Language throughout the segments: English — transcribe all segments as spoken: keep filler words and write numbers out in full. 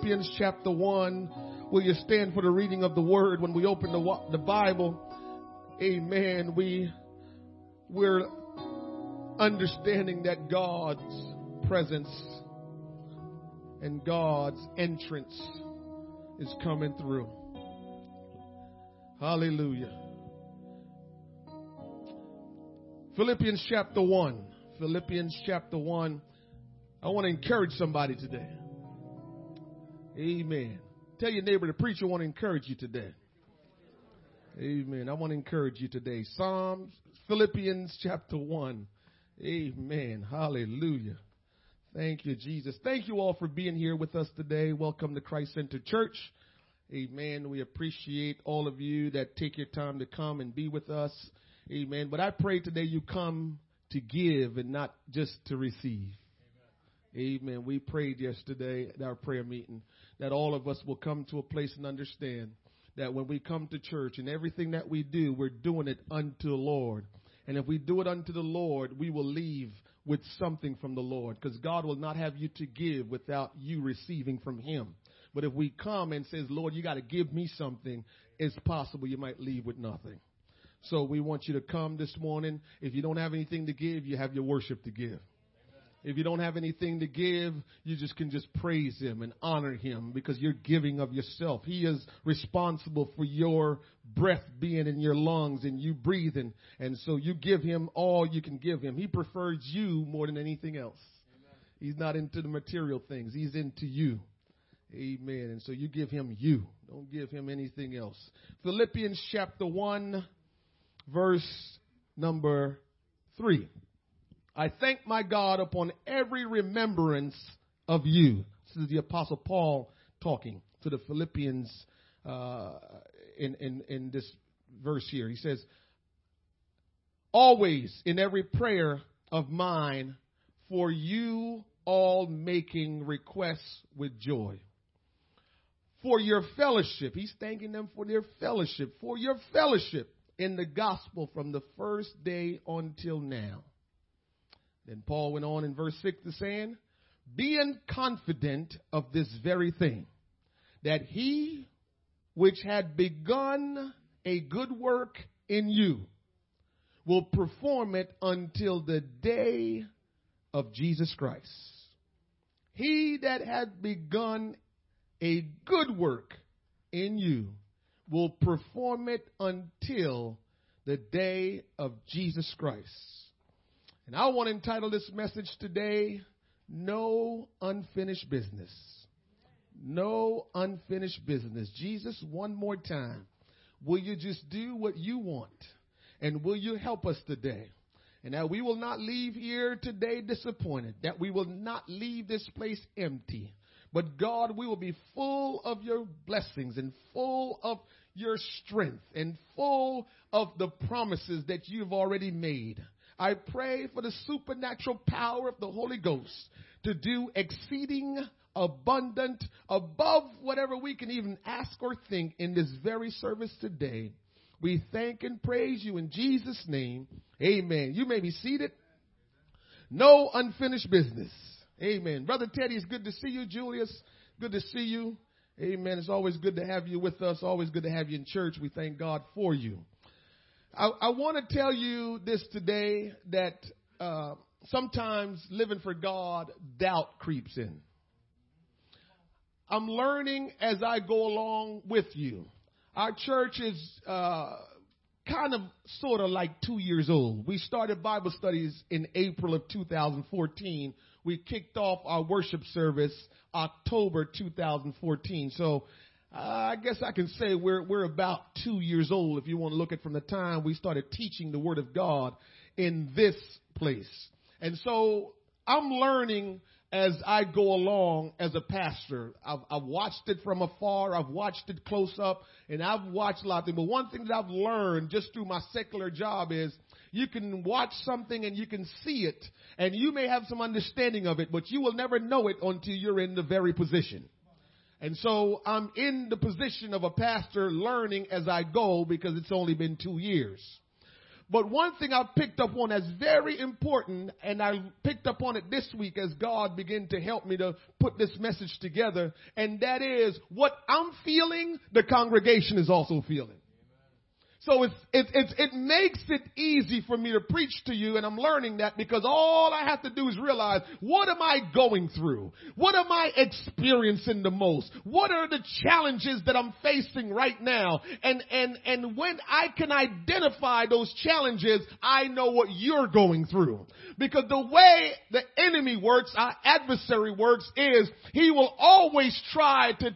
Philippians chapter one. Will you stand for the reading of the word? When we open the, the Bible, amen, we, we're understanding that God's presence and God's entrance is coming through. Hallelujah. Philippians chapter one. Philippians chapter one. I want to encourage somebody today. Amen. Tell your neighbor, the preacher want to encourage you today. Amen. I want to encourage you today. Psalms, Philippians chapter one. Amen. Hallelujah. Thank you, Jesus. Thank you all for being here with us today. Welcome to Christ Center Church. Amen. We appreciate all of you that take your time to come and be with us. Amen. But I pray today you come to give and not just to receive. Amen. Amen. We prayed yesterday at our prayer meeting that all of us will come to a place and understand that when we come to church and everything that we do, we're doing it unto the Lord. And if we do it unto the Lord, we will leave with something from the Lord, because God will not have you to give without you receiving from Him. But if we come and says, Lord, you got to give me something, it's possible you might leave with nothing. So we want you to come this morning. If you don't have anything to give, you have your worship to give. Amen. If you don't have anything to give, you just can just praise Him and honor Him, because you're giving of yourself. He is responsible for your breath being in your lungs and you breathing. And so you give Him all you can give Him. He prefers you more than anything else. Amen. He's not into the material things. He's into you. Amen. And so you give Him you. Don't give Him anything else. Philippians chapter one. Verse number three. I thank my God upon every remembrance of you. This is the Apostle Paul talking to the Philippians uh, in, in, in this verse here. He says, always in every prayer of mine for you all, making requests with joy. For your fellowship. He's thanking them for their fellowship. For your fellowship in the gospel from the first day until now. Then Paul went on in verse six to saying, being confident of this very thing, that He which had begun a good work in you will perform it until the day of Jesus Christ. He that had begun a good work in you will perform it until the day of Jesus Christ. And I want to entitle this message today, No Unfinished Business. No Unfinished Business. Jesus, one more time, will you just do what you want? And will you help us today? And that we will not leave here today disappointed, that we will not leave this place empty. But God, we will be full of your blessings and full of your strength and full of the promises that you've already made. I pray for the supernatural power of the Holy Ghost to do exceeding, abundant, above whatever we can even ask or think in this very service today. We thank and praise you in Jesus' name. Amen. You may be seated. No unfinished business. Amen. Brother Teddy, it's good to see you. Julius, good to see you. Amen. It's always good to have you with us. Always good to have you in church. We thank God for you. I, I want to tell you this today, that uh, sometimes living for God, doubt creeps in. I'm learning as I go along with you. Our church is uh, kind of sort of like two years old. We started Bible studies in April of two thousand fourteen. We kicked off our worship service October two thousand fourteen. So uh, I guess I can say we're we're about two years old if you want to look at from the time we started teaching the Word of God in this place. And so I'm learning as I go along as a pastor. I've, I've watched it from afar. I've watched it close up, and I've watched a lot of things. But one thing that I've learned just through my secular job is, you can watch something and you can see it, and you may have some understanding of it, but you will never know it until you're in the very position. And so I'm in the position of a pastor learning as I go, because it's only been two years. But one thing I picked up on that's very important, and I picked up on it this week as God began to help me to put this message together, and that is what I'm feeling, the congregation is also feeling. So it's, it's, it's, it makes it easy for me to preach to you, and I'm learning that because all I have to do is realize, what am I going through? What am I experiencing the most? What are the challenges that I'm facing right now? And, and, and when I can identify those challenges, I know what you're going through. Because the way the enemy works, our adversary works, is he will always try to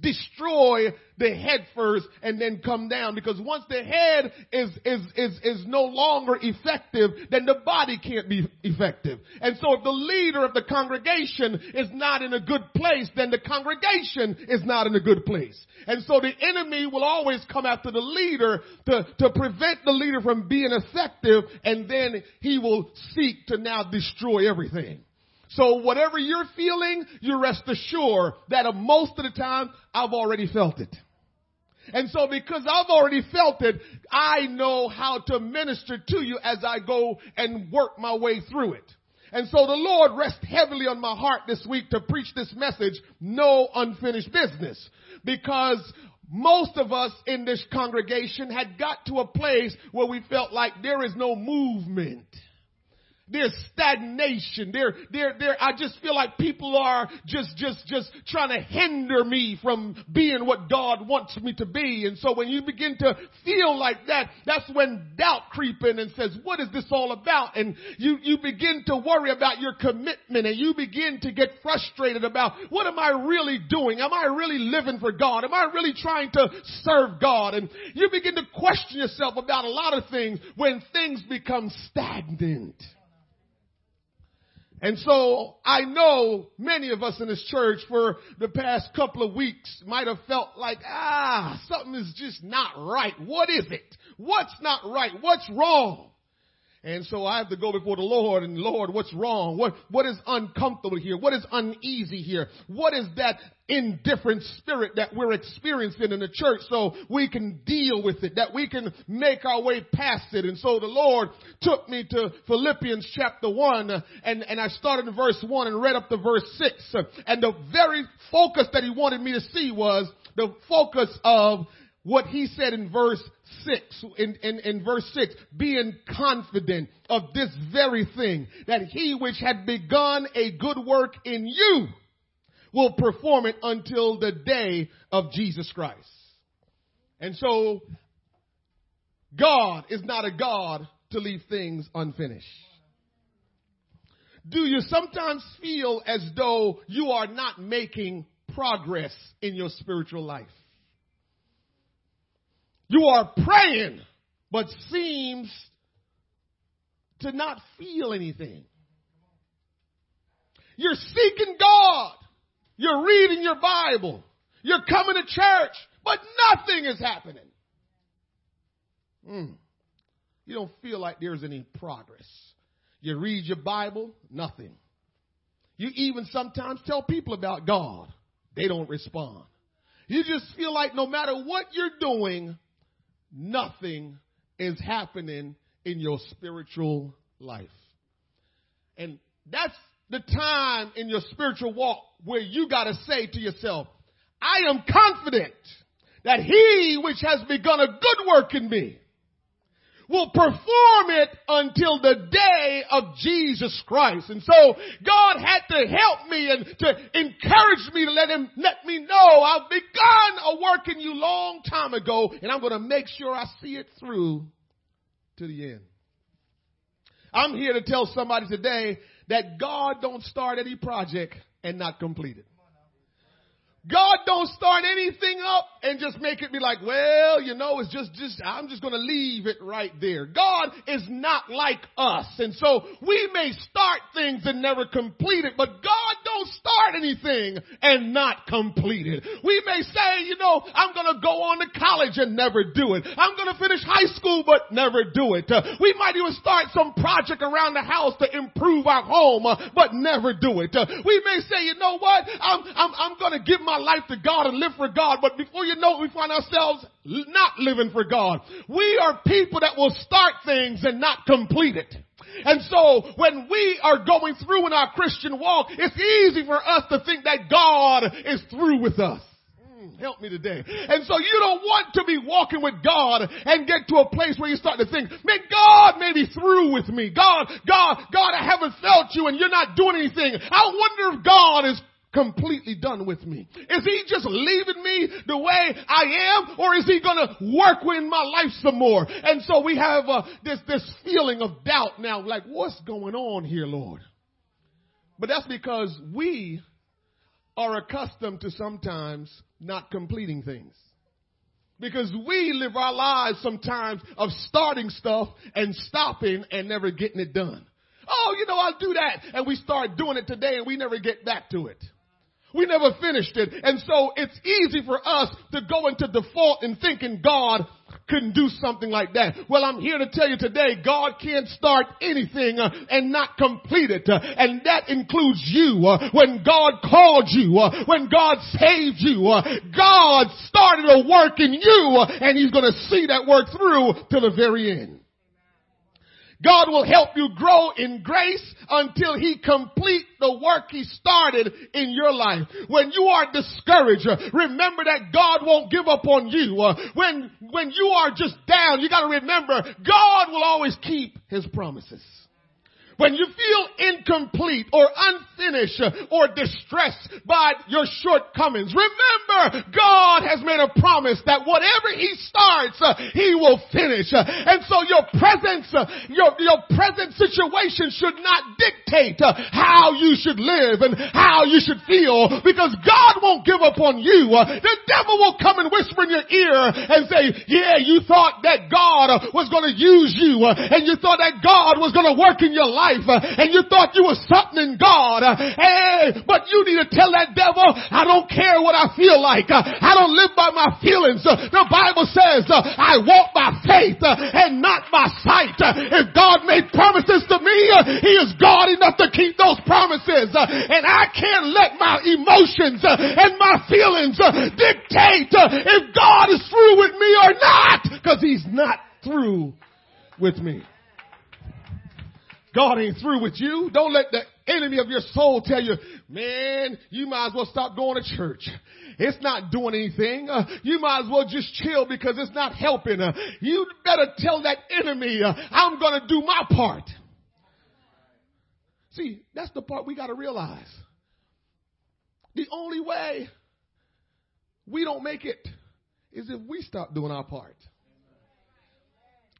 destroy the head first and then come down, because once the head is is is is no longer effective, then the body can't be effective. And so if the leader of the congregation is not in a good place, then the congregation is not in a good place. And so the enemy will always come after the leader to to prevent the leader from being effective, and then he will seek to now destroy everything. So whatever you're feeling, you rest assured that most of the time, I've already felt it. And so because I've already felt it, I know how to minister to you as I go and work my way through it. And so the Lord rests heavily on my heart this week to preach this message, No Unfinished Business, because most of us in this congregation had got to a place where we felt like there is no movement. There's stagnation. There, there, there. I just feel like people are just, just, just trying to hinder me from being what God wants me to be. And so when you begin to feel like that, that's when doubt creeps in and says, "What is this all about?" And you, you begin to worry about your commitment, and you begin to get frustrated about, "What am I really doing? Am I really living for God? Am I really trying to serve God?" And you begin to question yourself about a lot of things when things become stagnant. And so I know many of us in this church for the past couple of weeks might have felt like, ah, something is just not right. What is it? What's not right? What's wrong? And so I have to go before the Lord and, Lord, what's wrong? What, what is uncomfortable here? What is uneasy here? What is that indifferent spirit that we're experiencing in the church, so we can deal with it, that we can make our way past it? And so the Lord took me to Philippians chapter one, and, and I started in verse one and read up to verse six. And the very focus that he wanted me to see was the focus of what he said in verse six, in, in, in verse six, being confident of this very thing, that he which had begun a good work in you will perform it until the day of Jesus Christ. And so God is not a God to leave things unfinished. Do you sometimes feel as though you are not making progress in your spiritual life? You are praying, but seems to not feel anything. You're seeking God. You're reading your Bible. You're coming to church, but nothing is happening. Mm. You don't feel like there's any progress. You read your Bible, nothing. You even sometimes tell people about God. They don't respond. You just feel like no matter what you're doing, nothing is happening in your spiritual life. And that's the time in your spiritual walk where you got to say to yourself, I am confident that he which has begun a good work in me will perform it until the day of Jesus Christ. And so God had to help me and to encourage me to let him, let me know I've begun a work in you long time ago, and I'm going to make sure I see it through to the end. I'm here to tell somebody today that God don't start any project and not complete it. God don't start anything up and just make it be like, well, you know, it's just, just, I'm just going to leave it right there. God is not like us. And so we may start things and never complete it, but God don't start anything and not complete it. We may say, you know, I'm going to go on to college and never do it. I'm going to finish high school, but never do it. Uh, we might even start some project around the house to improve our home, uh, but never do it. Uh, we may say, you know what? I'm, I'm, I'm going to give my our life to God and live for God. But before you know it, we find ourselves not living for God. We are people that will start things and not complete it. And so when we are going through in our Christian walk, it's easy for us to think that God is through with us. Help me today. And so you don't want to be walking with God and get to a place where you start to think, man, God may be through with me. God, God, God, I haven't felt you and you're not doing anything. I wonder if God is completely done with me. Is he just leaving me the way I am, or is he going to work in my life some more? And so we have uh, this, this feeling of doubt now, like, what's going on here, Lord? But that's because we are accustomed to sometimes not completing things. Because we live our lives sometimes of starting stuff and stopping and never getting it done. Oh, you know, I'll do that. And we start doing it today and we never get back to it. We never finished it. And so it's easy for us to go into default and thinking God couldn't do something like that. Well, I'm here to tell you today, God can't start anything uh, and not complete it. Uh, and that includes you. Uh, when God called you, uh, when God saved you, uh, God started a work in you, uh, and he's going to see that work through to the very end. God will help you grow in grace until he completes the work he started in your life. When you are discouraged, remember that God won't give up on you. When, when you are just down, you gotta remember, God will always keep his promises. When you feel incomplete or unfinished or distressed by your shortcomings, remember God has made a promise that whatever he starts, he will finish. And so your presence, your, your present situation should not dictate how you should live and how you should feel, because God won't give up on you. The devil will come and whisper in your ear and say, yeah, you thought that God was going to use you and you thought that God was going to work in your life. And you thought you were something in God. Hey, but you need to tell that devil, I don't care what I feel like. I don't live by my feelings. The Bible says, I walk by faith and not by sight. If God made promises to me, he is God enough to keep those promises. And I can't let my emotions and my feelings dictate if God is through with me or not, because he's not through with me. God ain't through with you. Don't let the enemy of your soul tell you, man, you might as well stop going to church. It's not doing anything. Uh, you might as well just chill because it's not helping. Uh, you better tell that enemy, uh, I'm going to do my part. See, that's the part we got to realize. The only way we don't make it is if we stop doing our part.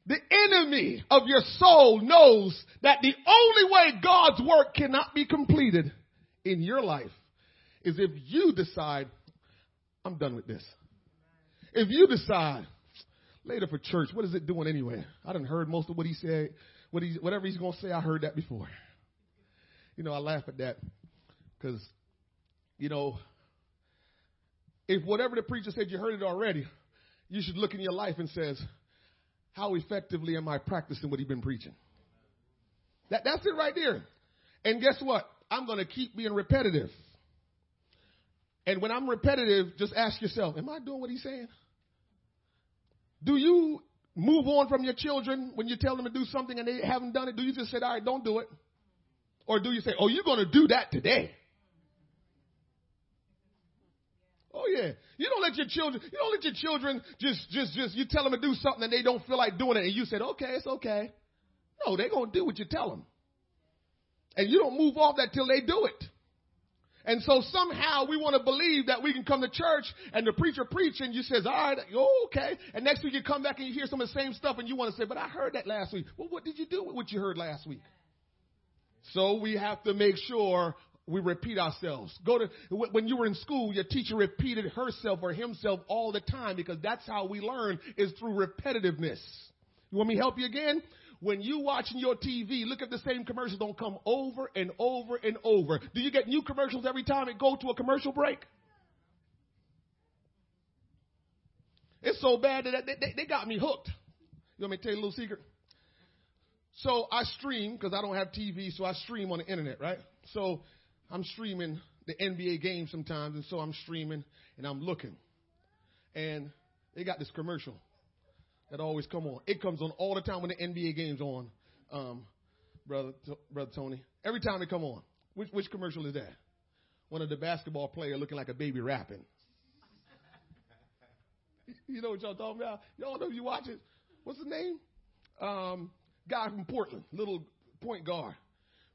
The enemy of your soul knows that the only way God's work cannot be completed in your life is if you decide, I'm done with this. If you decide, later for church, what is it doing anyway? I done heard most of what he said. What he, whatever he's going to say, I heard that before. You know, I laugh at that because, you know, if whatever the preacher said, you heard it already, you should look in your life and says, how effectively am I practicing what he's been preaching? That, that's it right there. And guess what? I'm going to keep being repetitive. And when I'm repetitive, just ask yourself, am I doing what he's saying? Do you move on from your children when you tell them to do something and they haven't done it? Do you just say, all right, don't do it? Or do you say, oh, you're going to do that today? Oh, yeah. You don't let your children, you don't let your children just, just, just, you tell them to do something and they don't feel like doing it. And you said, okay, it's okay. No, they're going to do what you tell them. And you don't move off that till they do it. And so somehow we want to believe that we can come to church and the preacher preach and you says, all right, okay. And next week you come back and you hear some of the same stuff and you want to say, but I heard that last week. Well, what did you do with what you heard last week? So we have to make sure we repeat ourselves. Go to when you were in school, your teacher repeated herself or himself all the time because that's how we learn, is through repetitiveness. You want me to help you again? When you watching your T V, look at the same commercials. Don't come over and over and over. Do you get new commercials every time it go to a commercial break? It's so bad that they, they, they got me hooked. You want me to tell you a little secret? So I stream because I don't have T V, so I stream on the internet, right? So I'm streaming the N B A game sometimes, and so I'm streaming and I'm looking. And they got this commercial that always come on. It comes on all the time when the N B A game's on, um, brother, t- brother Tony. Every time they come on. Which, which commercial is that? One of the basketball players looking like a baby rapping. You know what y'all talking about? Y'all know you watch it. What's his name? Um, guy from Portland, little point guard.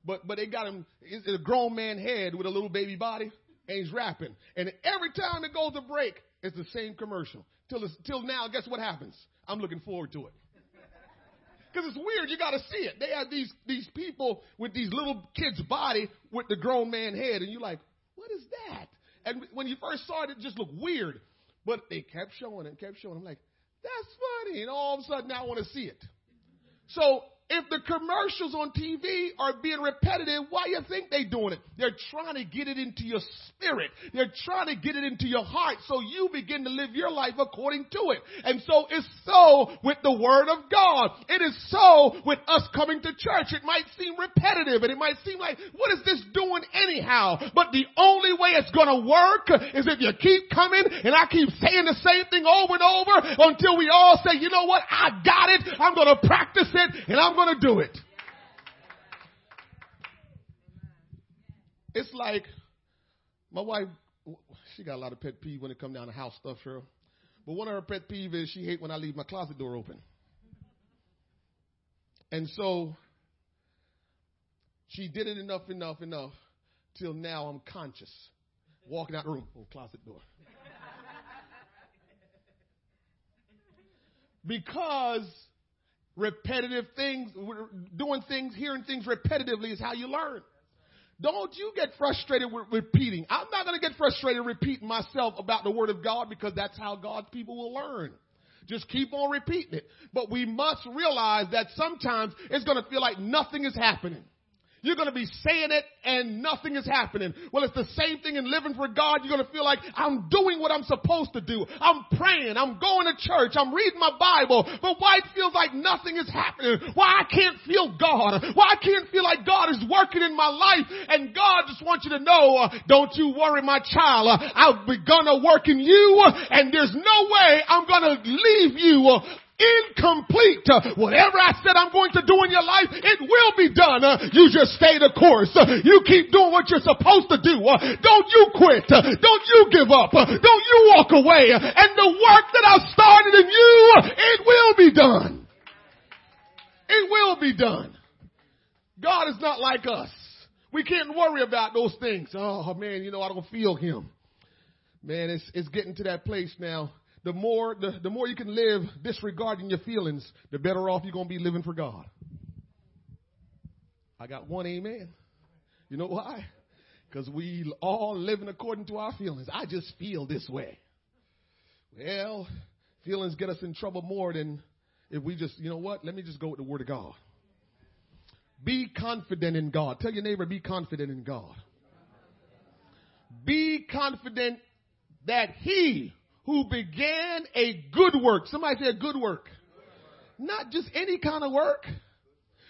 But but they got him, it's a grown man head with a little baby body, and he's rapping. And every time it goes to break, it's the same commercial. Till it's, till now, guess what happens? I'm looking forward to it. Because it's weird. You got to see it. They have these these people with these little kids' body with the grown man head, and you're like, what is that? And when you first saw it, it just looked weird. But they kept showing it, kept showing it. I'm like, that's funny. And all of a sudden, I want to see it. So if the commercials on T V are being repetitive, why do you think they're doing it? They're trying to get it into your spirit. They're trying to get it into your heart so you begin to live your life according to it. And so it's so with the Word of God. It is so with us coming to church. It might seem repetitive and it might seem like, what is this doing anyhow? But the only way it's going to work is if you keep coming, and I keep saying the same thing over and over until we all say, you know what? I got it. I'm going to practice it, and I'm going to do it. It's like my wife, she got a lot of pet peeve when it comes down to house stuff, Cheryl. But one of her pet peeves is she hates when I leave my closet door open. And so she did it enough, enough, enough till now I'm conscious. Walking out the room, oh, closet door. Because repetitive things, doing things, hearing things repetitively is how you learn. Don't you get frustrated with repeating. I'm not going to get frustrated repeating myself about the Word of God, because that's how God's people will learn. Just keep on repeating it. But we must realize that sometimes it's going to feel like nothing is happening. You're going to be saying it and nothing is happening. Well, it's the same thing in living for God. You're going to feel like I'm doing what I'm supposed to do. I'm praying. I'm going to church. I'm reading my Bible. But why it feels like nothing is happening? Why I can't feel God? Why I can't feel like God is working in my life? And God just wants you to know, uh, don't you worry, my child. Uh, I've begun to work in you, uh, and there's no way I'm going to leave you Uh, incomplete. Whatever I said I'm going to do in your life, it will be done. You just stay the course. You keep doing what you're supposed to do. Don't you quit. Don't you give up. Don't you walk away. And the work that I've started in you, it will be done. It will be done. God is not like us. We can't worry about those things. Oh man, you know, I don't feel him. Man, it's it's getting to that place now. The more the, the more you can live disregarding your feelings, the better off you're going to be living for God. I got one amen. You know why? Because we all living according to our feelings. I just feel this way. Well, feelings get us in trouble more than if we just, you know what? Let me just go with the Word of God. Be confident in God. Tell your neighbor, be confident in God. Be confident that He who began a good work. Somebody say a good work. Good work. Not just any kind of work.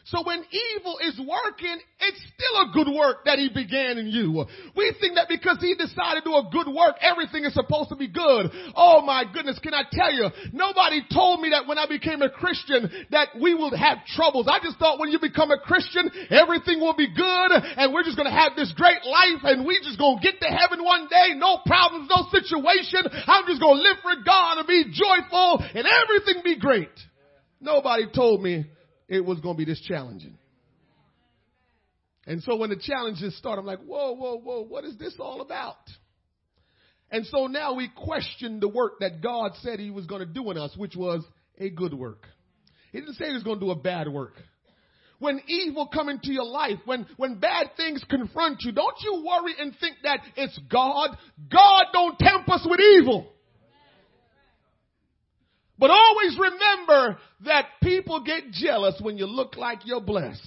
So when evil is working, it's still a good work that he began in you. We think that because he decided to do a good work, everything is supposed to be good. Oh my goodness, can I tell you, nobody told me that when I became a Christian that we will have troubles. I just thought when you become a Christian, everything will be good and we're just going to have this great life and we just going to get to heaven one day. No problems, no situation. I'm just going to live for God and be joyful and everything be great. Nobody told me it was going to be this challenging. And so when the challenges start, I'm like, whoa, whoa, whoa, what is this all about? And so now we question the work that God said he was going to do in us, which was a good work. He didn't say he was going to do a bad work. When evil come into your life, when, when bad things confront you, don't you worry and think that it's God. God don't tempt us with evil. But always remember that people get jealous when you look like you're blessed.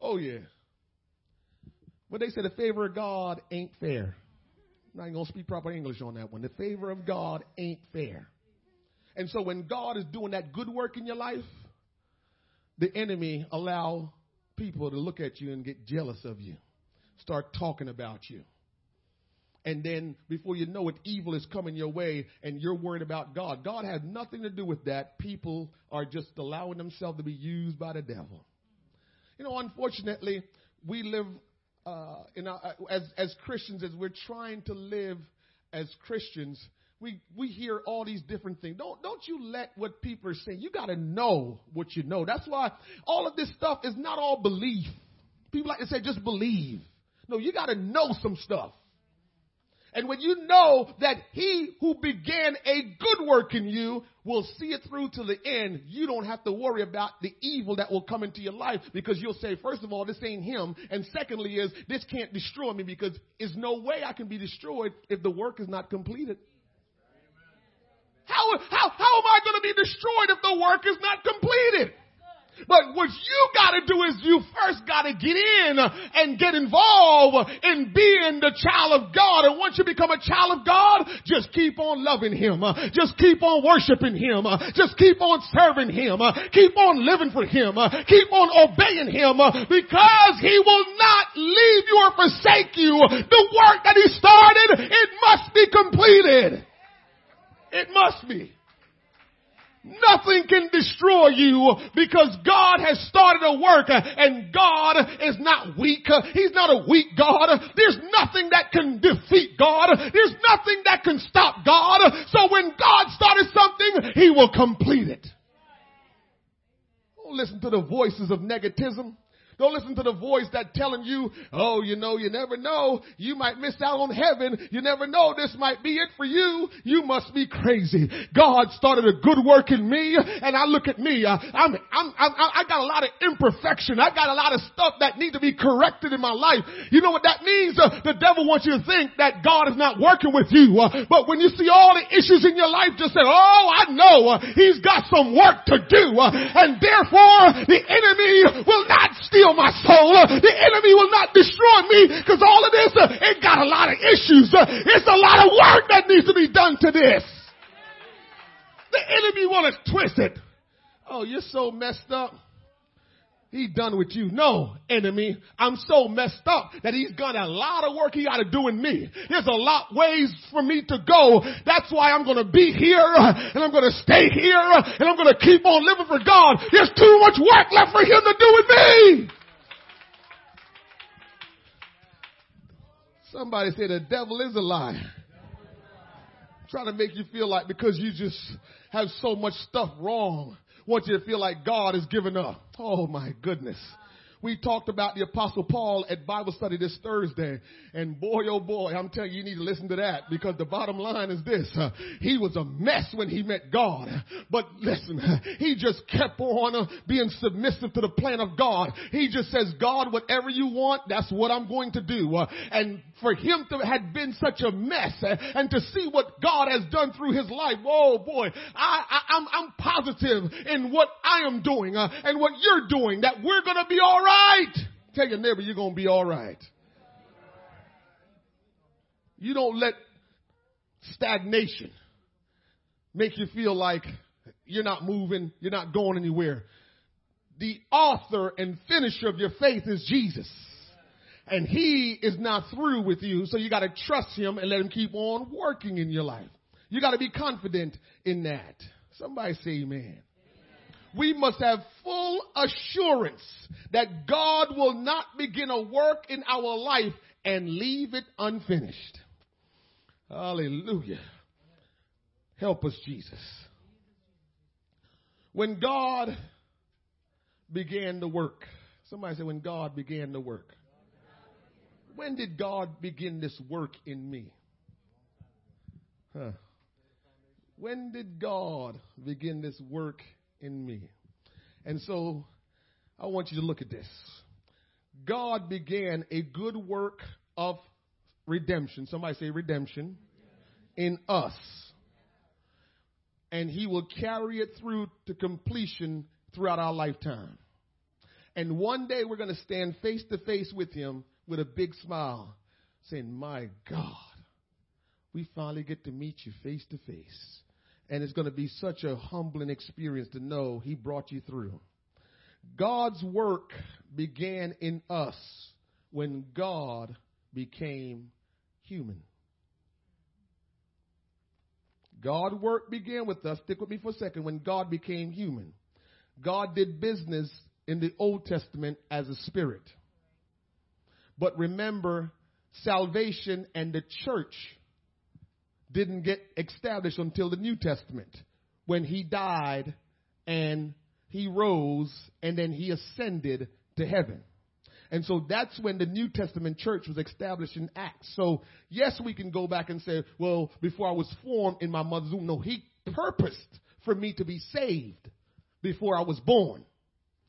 Oh, yeah. But they say the favor of God ain't fair. I'm not going to speak proper English on that one. The favor of God ain't fair. And so when God is doing that good work in your life, the enemy allow people to look at you and get jealous of you, start talking about you. And then before you know it, evil is coming your way and you're worried about God. God has nothing to do with that. People are just allowing themselves to be used by the devil. You know, unfortunately, we live uh, in our, as, as Christians, as we're trying to live as Christians, we, we hear all these different things. Don't, don't you let what people are saying. You got to know what you know. That's why all of this stuff is not all belief. People like to say, just believe. No, you got to know some stuff. And when you know that he who began a good work in you will see it through to the end, you don't have to worry about the evil that will come into your life, because you'll say, first of all, this ain't him. And secondly is, this can't destroy me, because there's no way I can be destroyed if the work is not completed. How, how, how am I going to be destroyed if the work is not completed? But what you got to do is you first got to get in and get involved in being the child of God. And once you become a child of God, just keep on loving him. Just keep on worshiping him. Just keep on serving him. Keep on living for him. Keep on obeying him, because he will not leave you or forsake you. The work that he started, it must be completed. It must be. Nothing can destroy you, because God has started a work, and God is not weak. He's not a weak God. There's nothing that can defeat God. There's nothing that can stop God. So when God started something, he will complete it. Don't listen to the voices of negativism. Don't listen to the voice that's telling you, oh, you know, you never know. You might miss out on heaven. You never know. This might be it for you. You must be crazy. God started a good work in me, and I look at me. I, I'm, I'm, I'm, I got a lot of imperfection. I got a lot of stuff that need to be corrected in my life. You know what that means? Uh, the devil wants you to think that God is not working with you. Uh, but when you see all the issues in your life, just say, oh, I know. Uh, he's got some work to do. Uh, and therefore, the enemy will not steal my soul. The enemy will not destroy me, because all of this, it got a lot of issues. It's a lot of work that needs to be done to this. The enemy want to twist it. Oh, you're so messed up. He done with you. No, enemy, I'm so messed up that he's got a lot of work he got to do in me. There's a lot ways for me to go. That's why I'm going to be here, and I'm going to stay here, and I'm going to keep on living for God. There's too much work left for him to do with me. Somebody said the devil is a liar. Trying to make you feel like because you just have so much stuff wrong, want you to feel like God is giving up. Oh, my goodness. We talked about the Apostle Paul at Bible study this Thursday. And boy, oh, boy, I'm telling you, you need to listen to that, because the bottom line is this. Uh, he was a mess when he met God. But listen, he just kept on uh, being submissive to the plan of God. He just says, God, whatever you want, that's what I'm going to do. Uh, and for him to have been such a mess uh, and to see what God has done through his life, oh, boy, I, I, I'm, I'm positive in what I am doing uh, and what you're doing, that we're going to be all right. Right. Tell your neighbor you're going to be all right. You don't let stagnation make you feel like you're not moving, you're not going anywhere. The author and finisher of your faith is Jesus. And he is not through with you, so you got to trust him and let him keep on working in your life. You got to be confident in that. Somebody say amen. We must have full assurance that God will not begin a work in our life and leave it unfinished. Hallelujah. Help us, Jesus. When God began the work, somebody said, when God began the work. When did God begin this work in me? Huh. When did God begin this work in me? And so I want you to look at this. God began a good work of redemption. Somebody say redemption in us. And he will carry it through to completion throughout our lifetime. And one day we're going to stand face to face with him with a big smile saying, my God, we finally get to meet you face to face. And it's going to be such a humbling experience to know he brought you through. God's work began in us when God became human. God's work began with us. Stick with me for a second. When God became human, God did business in the Old Testament as a spirit. But remember, salvation and the church didn't get established until the New Testament, when he died and he rose and then he ascended to heaven. And so that's when the New Testament church was established in Acts. So yes, we can go back and say, well, before I was formed in my mother's womb. No, he purposed for me to be saved before I was born.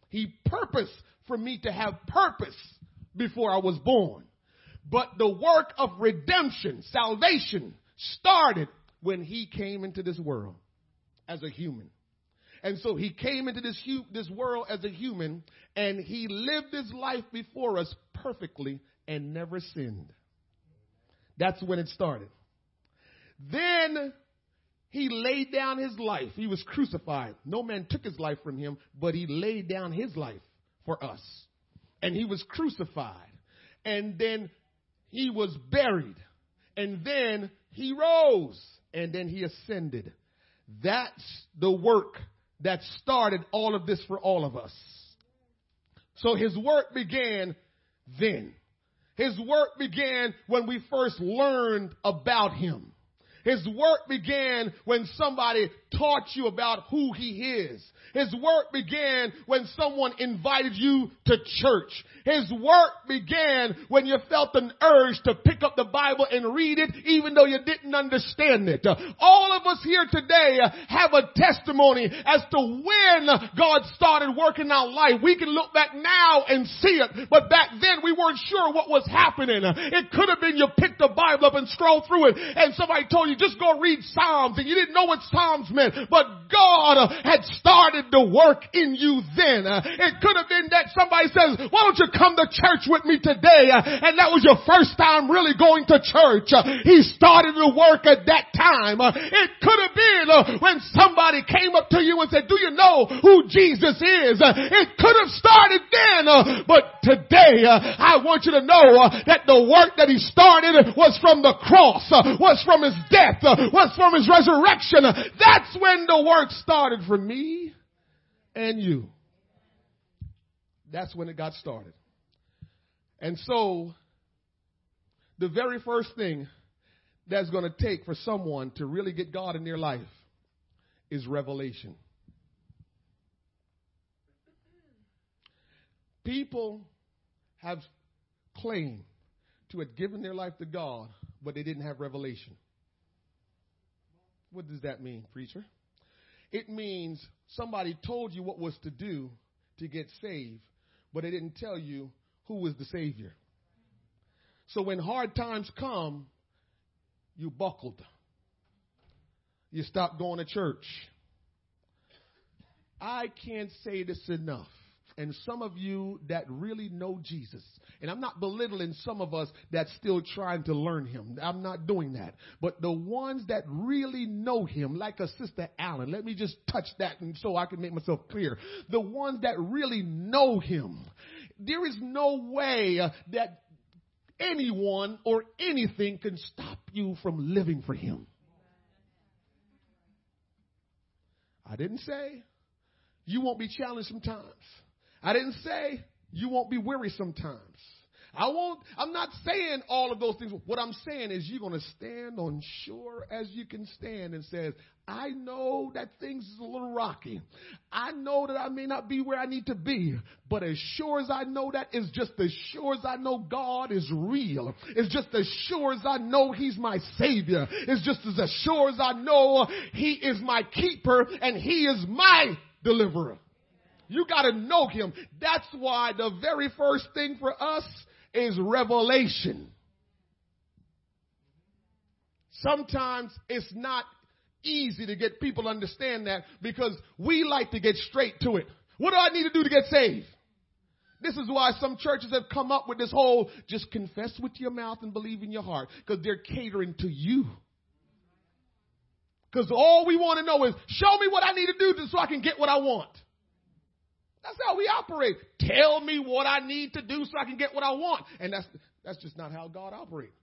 He purposed for me to have purpose before I was born. But the work of redemption, salvation, started when he came into this world as a human. And so he came into this hu- this world as a human, and he lived his life before us perfectly and never sinned. That's when it started. Then he laid down his life. He was crucified. No man took his life from him, but he laid down his life for us. And he was crucified. And then he was buried. And then he rose. And then he ascended. That's the work that started all of this for all of us. So his work began then. His work began when we first learned about him. His work began when somebody taught you about who he is. His work began when someone invited you to church. His work began when you felt an urge to pick up the Bible and read it, even though you didn't understand it. All of us here today have a testimony as to when God started working our life. We can look back now and see it, but back then we weren't sure what was happening. It could have been you picked the Bible up and scrolled through it, and somebody told you, just go read Psalms, and you didn't know what Psalms meant, but God had started the work in you then. It could have been that somebody says, why don't you come to church with me today? And that was your first time really going to church. He started the work at that time. It could have been when somebody came up to you and said, do you know who Jesus is? It could have started then, but today I want you to know that the work that he started was from the cross, was from his death, was from his resurrection. That's when the work started for me and you. That's when it got started. And so the very first thing that's going to take for someone to really get God in their life is revelation. People have claimed to have given their life to God, but they didn't have revelation. What does that mean, preacher? It means somebody told you what was to do to get saved, but they didn't tell you who was the Savior. So when hard times come, you buckled. You stopped going to church. I can't say this enough. And some of you that really know Jesus, and I'm not belittling some of us that's still trying to learn him. I'm not doing that. But the ones that really know him, like a Sister Allen, let me just touch that and so I can make myself clear. The ones that really know him, there is no way that anyone or anything can stop you from living for him. I didn't say you won't be challenged sometimes. I didn't say you won't be weary sometimes. I won't, I'm not saying all of those things. What I'm saying is you're going to stand on sure as you can stand and says, I know that things is a little rocky. I know that I may not be where I need to be, but as sure as I know that, is just as sure as I know God is real. It's just as sure as I know he's my Savior. It's just as sure as I know he is my keeper and he is my deliverer. You got to know him. That's why the very first thing for us is revelation. Sometimes it's not easy to get people to understand that because we like to get straight to it. What do I need to do to get saved? This is why some churches have come up with this whole just confess with your mouth and believe in your heart, because they're catering to you. Because all we want to know is, show me what I need to do so I can get what I want. That's how we operate. Tell me what I need to do so I can get what I want. And that's that's just not how God operates.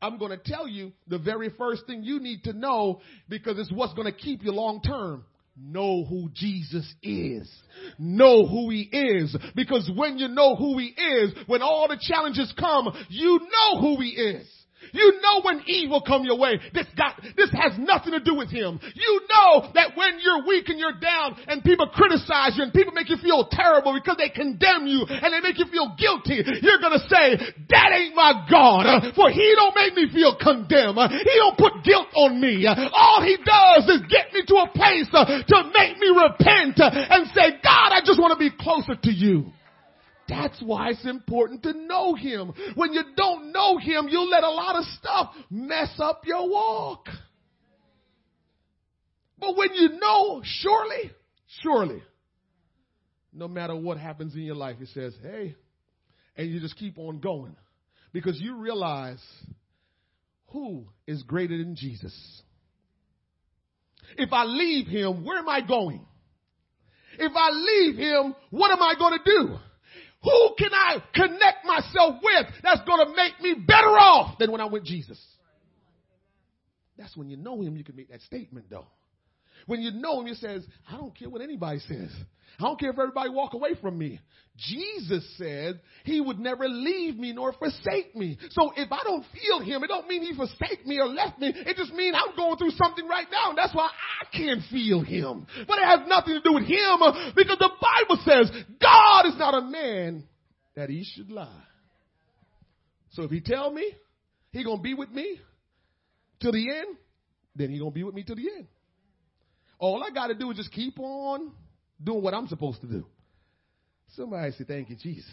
I'm going to tell you the very first thing you need to know, because it's what's going to keep you long term. Know who Jesus is. Know who he is. Because when you know who he is, when all the challenges come, you know who he is. You know when evil come your way, this got, this has nothing to do with him. You know that when you're weak and you're down and people criticize you and people make you feel terrible because they condemn you and they make you feel guilty, you're going to say, that ain't my God, for he don't make me feel condemned. He don't put guilt on me. All he does is get me to a place to make me repent and say, God, I just want to be closer to you. That's why it's important to know him. When you don't know him, you'll let a lot of stuff mess up your walk. But when you know, surely, surely, no matter what happens in your life, it says, hey, and you just keep on going because you realize who is greater than Jesus. If I leave him, where am I going? If I leave him, what am I going to do? Who can I connect myself with that's going to make me better off than when I'm with Jesus? That's when you know him, you can make that statement, though. When you know him, he says, I don't care what anybody says. I don't care if everybody walk away from me. Jesus said he would never leave me nor forsake me. So if I don't feel him, it don't mean he forsake me or left me. It just means I'm going through something right now. And that's why I can't feel him. But it has nothing to do with him, because the Bible says God is not a man that he should lie. So if he tell me he going to be with me till the end, then he going to be with me till the end. All I got to do is just keep on doing what I'm supposed to do. Somebody say, thank you, Jesus.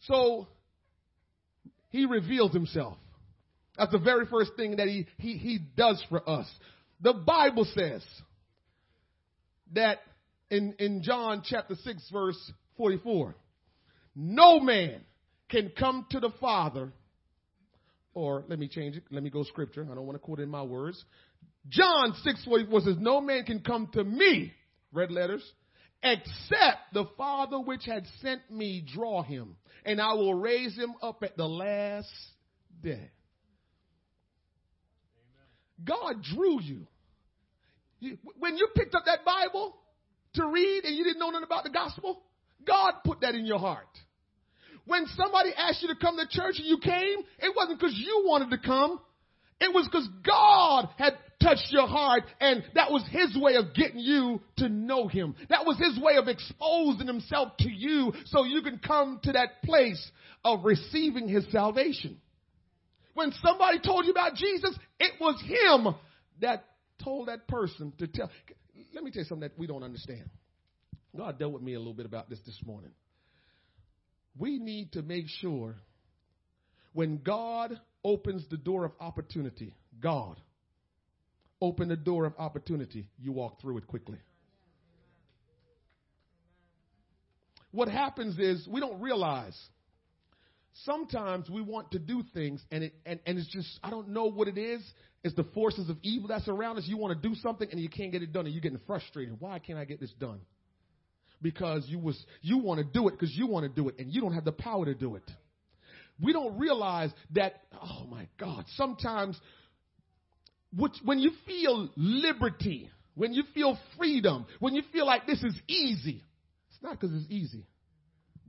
So he reveals himself. That's the very first thing that he, he, he does for us. The Bible says that in, in John chapter six, verse forty-four, no man can come to the Father. Or let me change it. Let me go scripture. I don't want to quote in my words. John six forty-four says, no man can come to me, red letters, except the Father which had sent me draw him, and I will raise him up at the last day. Amen. God drew you. you. When you picked up that Bible to read and you didn't know nothing about the gospel, God put that in your heart. When somebody asked you to come to church and you came, it wasn't because you wanted to come. It was because God had touched your heart, and that was his way of getting you to know him. That was his way of exposing himself to you so you can come to that place of receiving his salvation. When somebody told you about Jesus, it was him that told that person to tell. Let me tell you something that we don't understand. God dealt with me a little bit about this this morning. We need to make sure when God opens the door of opportunity, God open the door of opportunity, you walk through it quickly. What happens is we don't realize. Sometimes we want to do things and it and, and it's just, I don't know what it is. It's the forces of evil that's around us. You want to do something and you can't get it done, and you're getting frustrated. Why can't I get this done? Because you was you want to do it because you want to do it, and you don't have the power to do it. We don't realize that, oh my God, sometimes which, when you feel liberty, when you feel freedom, when you feel like this is easy, it's not because it's easy.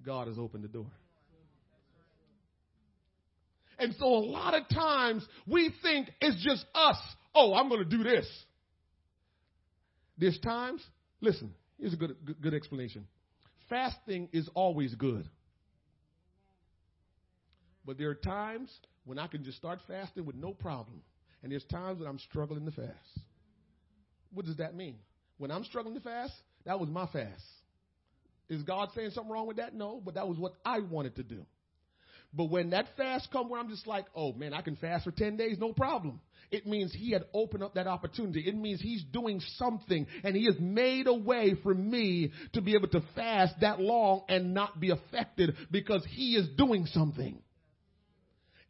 God has opened the door. And so a lot of times we think it's just us. Oh, I'm going to do this. There's times, listen, here's a good, good, good explanation. Fasting is always good. But there are times when I can just start fasting with no problem. And there's times when I'm struggling to fast. What does that mean? When I'm struggling to fast, that was my fast. Is God saying something wrong with that? No, but that was what I wanted to do. But when that fast comes where I'm just like, oh, man, I can fast for ten days, no problem. It means he had opened up that opportunity. It means he's doing something, and he has made a way for me to be able to fast that long and not be affected because he is doing something.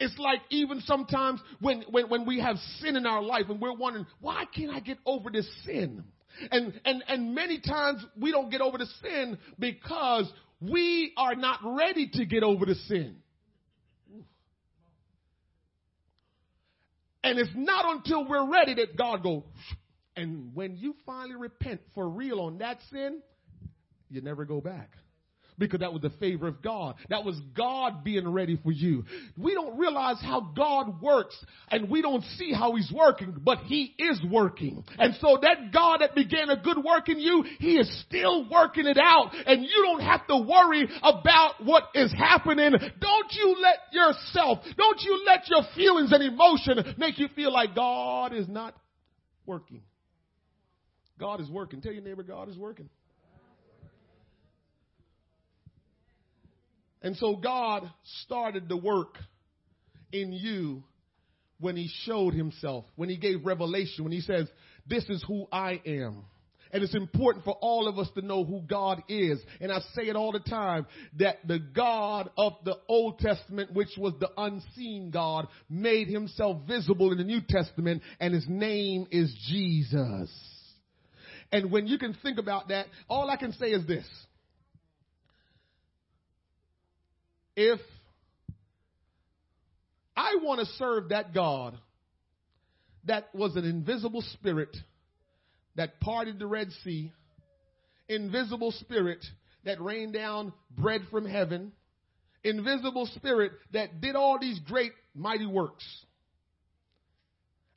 It's like even sometimes when, when, when we have sin in our life and we're wondering, why can't I get over this sin? And, and, and many times we don't get over the sin because we are not ready to get over the sin. And it's not until we're ready that God goes. And when you finally repent for real on that sin, you never go back. Because that was the favor of God. That was God being ready for you. We don't realize how God works, and we don't see how he's working, but he is working. And so that God that began a good work in you, he is still working it out. And you don't have to worry about what is happening. Don't you let yourself, don't you let your feelings and emotion make you feel like God is not working. God is working. Tell your neighbor, God is working. And so God started the work in you when he showed himself, when he gave revelation, when he says, this is who I am. And it's important for all of us to know who God is. And I say it all the time, that the God of the Old Testament, which was the unseen God, made himself visible in the New Testament, and his name is Jesus. And when you can think about that, all I can say is this. If I want to serve that God that was an invisible spirit that parted the Red Sea, invisible spirit that rained down bread from heaven, invisible spirit that did all these great mighty works.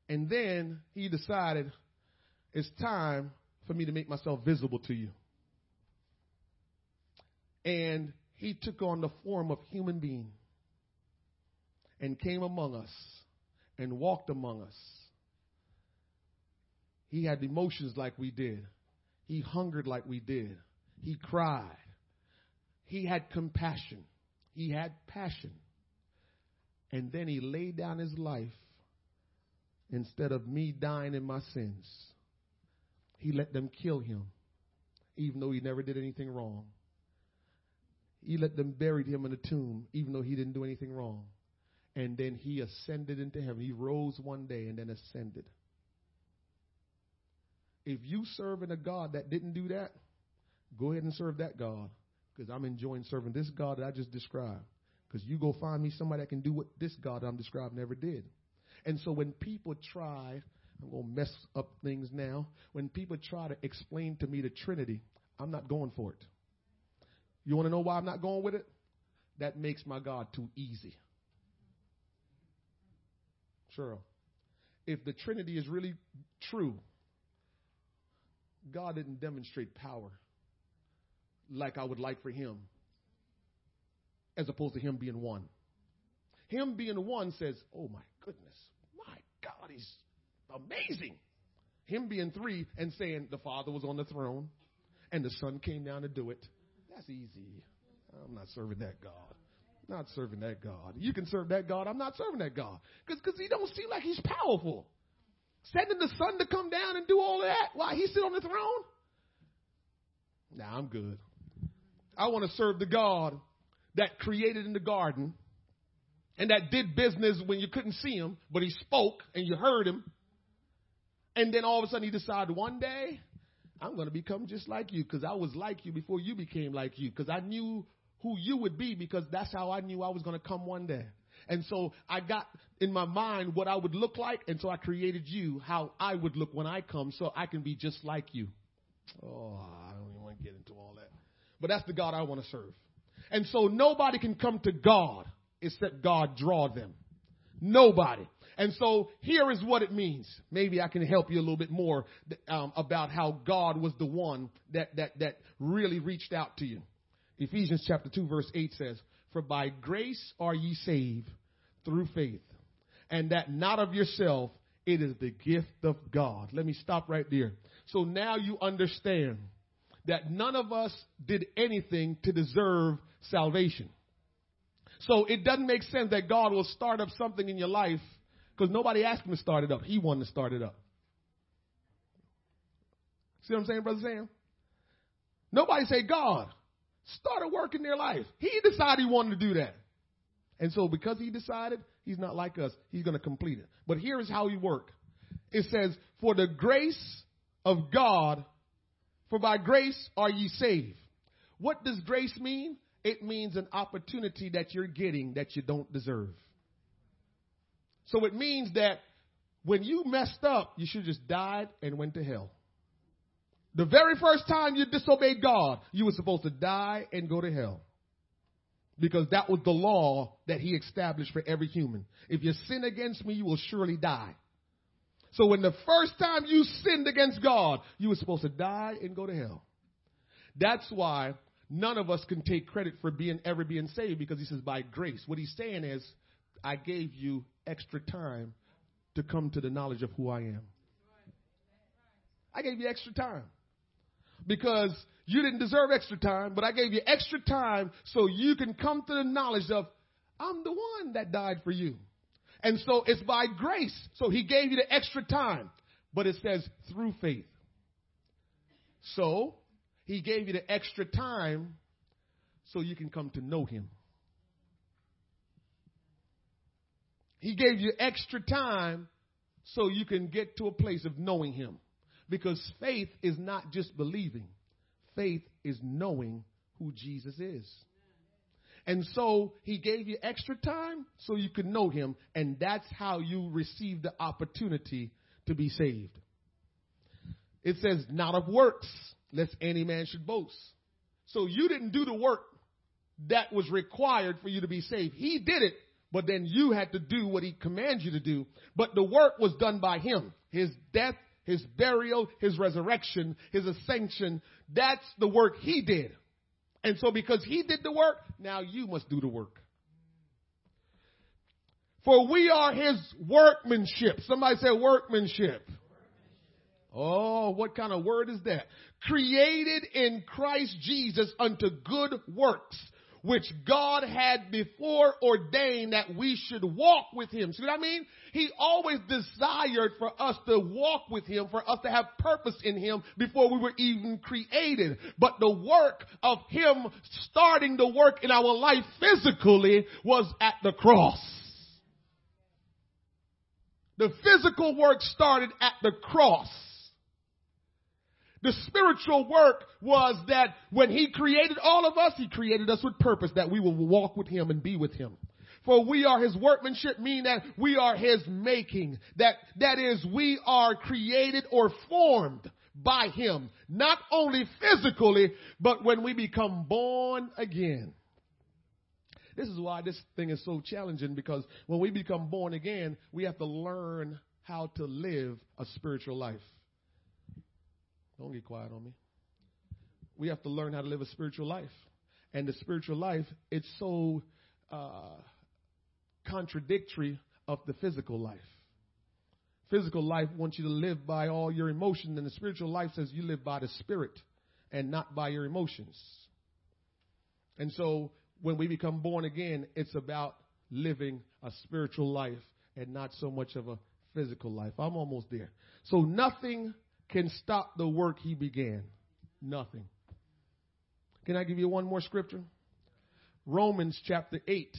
And then he decided it's time for me to make myself visible to you. And he took on the form of human being and came among us and walked among us. He had emotions like we did. He hungered like we did. He cried. He had compassion. He had passion. And then he laid down his life instead of me dying in my sins. He let them kill him, even though he never did anything wrong. He let them bury him in a tomb, even though he didn't do anything wrong. And then he ascended into heaven. He rose one day and then ascended. If you serving a God that didn't do that, go ahead and serve that God, because I'm enjoying serving this God that I just described. Because you go find me somebody that can do what this God I'm describing never did. And so when people try, I'm going to mess up things now. When people try to explain to me the Trinity, I'm not going for it. You want to know why I'm not going with it? That makes my God too easy. Cheryl, if the Trinity is really true, God didn't demonstrate power like I would like for him, as opposed to him being one. Him being one says, oh my goodness, my God, he's amazing. Him being three and saying the Father was on the throne and the Son came down to do it. That's easy. I'm not serving that God. Not serving that God. You can serve that God. I'm not serving that God. Because because he don't seem like he's powerful. Sending the Son to come down and do all that while he sit on the throne? Nah, I'm good. I want to serve the God that created in the garden and that did business when you couldn't see him, but he spoke and you heard him. And then all of a sudden he decided one day, I'm going to become just like you, because I was like you before you became like you, because I knew who you would be, because that's how I knew I was going to come one day. And so I got in my mind what I would look like, and so I created you how I would look when I come, so I can be just like you. Oh, I don't even want to get into all that. But that's the God I want to serve. And so nobody can come to God except God draw them. Nobody. And so here is what it means. Maybe I can help you a little bit more um, about how God was the one that, that, that really reached out to you. Ephesians chapter two, verse eight says, for by grace are ye saved through faith, and that not of yourself, it is the gift of God. Let me stop right there. So now you understand that none of us did anything to deserve salvation. So it doesn't make sense that God will start up something in your life, because nobody asked him to start it up. He wanted to start it up. See what I'm saying, Brother Sam? Nobody said, God, start a work in their life. He decided he wanted to do that. And so because he decided, he's not like us. He's going to complete it. But here is how he worked. It says, for the grace of God, for by grace are ye saved. What does grace mean? It means an opportunity that you're getting that you don't deserve. So it means that when you messed up, you should have just died and went to hell. The very first time you disobeyed God, you were supposed to die and go to hell. Because that was the law that he established for every human. If you sin against me, you will surely die. So when the first time you sinned against God, you were supposed to die and go to hell. That's why none of us can take credit for being ever being saved, because he says by grace. What he's saying is, I gave you extra time to come to the knowledge of who I am. I gave you extra time. Because you didn't deserve extra time, but I gave you extra time so you can come to the knowledge of, I'm the one that died for you. And so it's by grace. So he gave you the extra time, but it says through faith. So he gave you the extra time so you can come to know him. He gave you extra time so you can get to a place of knowing him. Because faith is not just believing. Faith is knowing who Jesus is. And so he gave you extra time so you could know him. And that's how you receive the opportunity to be saved. It says, not of works, lest any man should boast. So you didn't do the work that was required for you to be saved. He did it, but then you had to do what he commands you to do. But the work was done by him. His death, his burial, his resurrection, his ascension, that's the work he did. And so because he did the work, now you must do the work. For we are his workmanship. Somebody say workmanship. Oh, what kind of word is that? Created in Christ Jesus unto good works, which God had before ordained that we should walk with him. See what I mean? He always desired for us to walk with him, for us to have purpose in him before we were even created. But the work of him starting the work in our life physically was at the cross. The physical work started at the cross. The spiritual work was that when he created all of us, he created us with purpose that we will walk with him and be with him. For we are his workmanship, meaning that we are his making. That, that is, we are created or formed by him, not only physically, but when we become born again. This is why this thing is so challenging, because when we become born again, we have to learn how to live a spiritual life. Don't get quiet on me. We have to learn how to live a spiritual life. And the spiritual life, it's so uh, contradictory of the physical life. Physical life wants you to live by all your emotions, and the spiritual life says you live by the spirit and not by your emotions. And so when we become born again, it's about living a spiritual life and not so much of a physical life. I'm almost there. So nothing can stop the work he began. Nothing. Can I give you one more scripture? Romans chapter eight,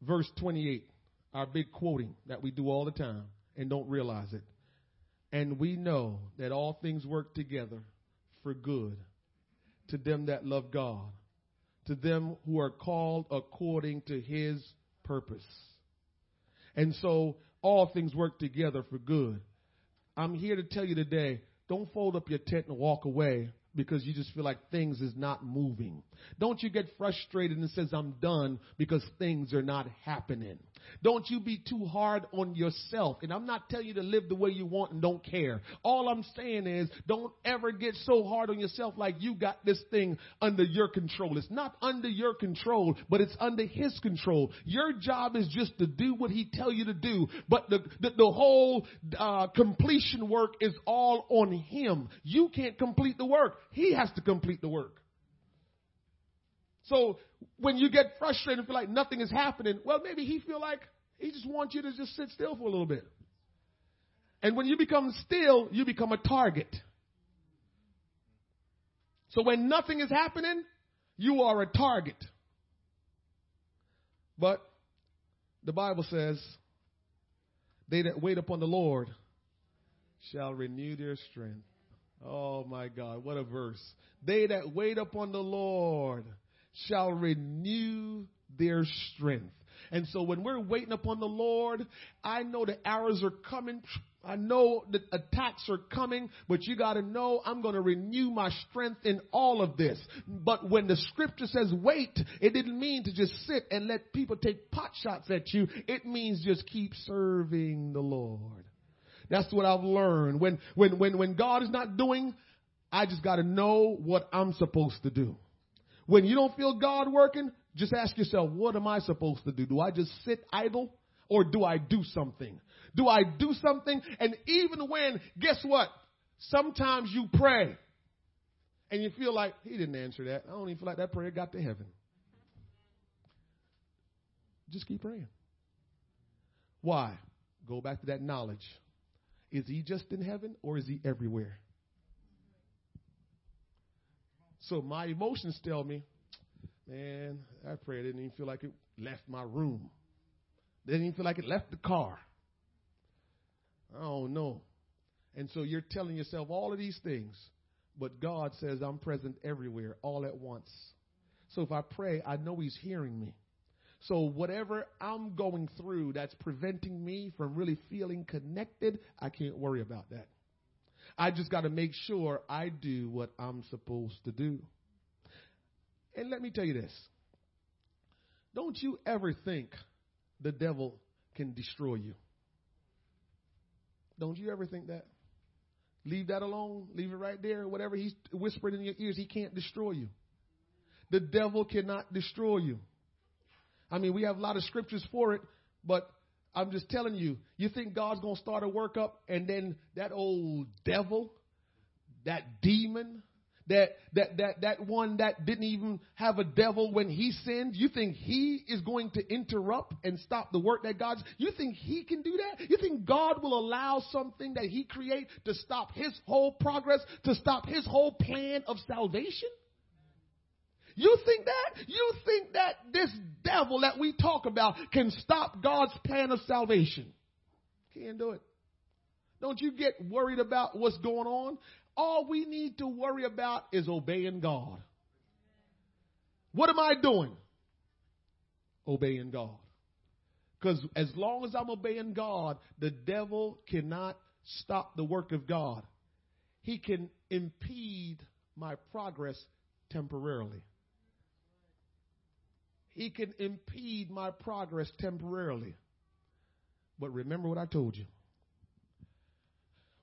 verse twenty-eight. Our big quoting that we do all the time and don't realize it. And we know that all things work together for good to them that love God, to them who are called according to his purpose. And so all things work together for good. I'm here to tell you today, don't fold up your tent and walk away because you just feel like things is not moving. Don't you get frustrated and says, I'm done because things are not happening. Don't you be too hard on yourself. And I'm not telling you to live the way you want and don't care. All I'm saying is don't ever get so hard on yourself like you got this thing under your control. It's not under your control, but it's under his control. Your job is just to do what he tells you to do. But the, the, the whole uh, completion work is all on him. You can't complete the work. He has to complete the work. So when you get frustrated and feel like nothing is happening, well, maybe he feel like he just wants you to just sit still for a little bit. And when you become still, you become a target. So when nothing is happening, you are a target. But the Bible says, they that wait upon the Lord shall renew their strength. Oh, my God. What a verse. They that wait upon the Lord shall renew their strength. And so when we're waiting upon the Lord, I know the arrows are coming. I know the attacks are coming, but you got to know I'm going to renew my strength in all of this. But when the scripture says wait, it didn't mean to just sit and let people take pot shots at you. It means just keep serving the Lord. That's what I've learned. When when when when God is not doing, I just got to know what I'm supposed to do. When you don't feel God working, just ask yourself, what am I supposed to do? Do I just sit idle or do I do something? Do I do something? And even when, guess what? Sometimes you pray and you feel like, he didn't answer that. I don't even feel like that prayer got to heaven. Just keep praying. Why? Go back to that knowledge. Is he just in heaven or is he everywhere? So my emotions tell me, man, that prayer didn't even feel like it left my room. Didn't even feel like it left the car. I don't know. And so you're telling yourself all of these things, but God says I'm present everywhere all at once. So if I pray, I know he's hearing me. So whatever I'm going through that's preventing me from really feeling connected, I can't worry about that. I just got to make sure I do what I'm supposed to do. And let me tell you this. Don't you ever think the devil can destroy you. Don't you ever think that? Leave that alone. Leave it right there. Whatever he's whispering in your ears, he can't destroy you. The devil cannot destroy you. I mean, we have a lot of scriptures for it, but I'm just telling you, you think God's going to start a work up and then that old devil, that demon, that that that that one that didn't even have a devil when he sinned, you think he is going to interrupt and stop the work that God's? You think he can do that? You think God will allow something that he create to stop his whole progress, to stop his whole plan of salvation? You think that? You think that this devil that we talk about can stop God's plan of salvation? Can't do it. Don't you get worried about what's going on? All we need to worry about is obeying God. What am I doing? Obeying God. Because as long as I'm obeying God, the devil cannot stop the work of God. He can impede my progress temporarily. He can impede my progress temporarily. But remember what I told you.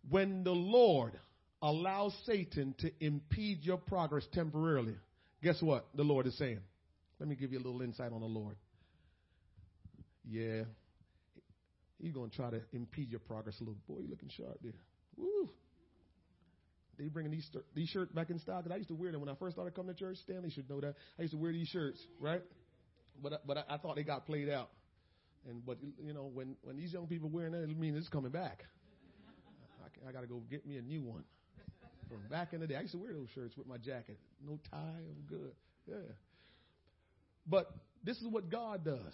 When the Lord allows Satan to impede your progress temporarily, guess what the Lord is saying? Let me give you a little insight on the Lord. Yeah. He's going to try to impede your progress a little. Boy, you're looking sharp there. Woo. They bringing these these shirts back in style. Because I used to wear them when I first started coming to church. Stanley should know that. I used to wear these shirts, right? But but I, I thought they got played out. And but you know when, when these young people wearing that, it means it's coming back. I, I got to go get me a new one from back in the day. I used to wear those shirts with my jacket, no tie. I'm good. Yeah. But this is what God does.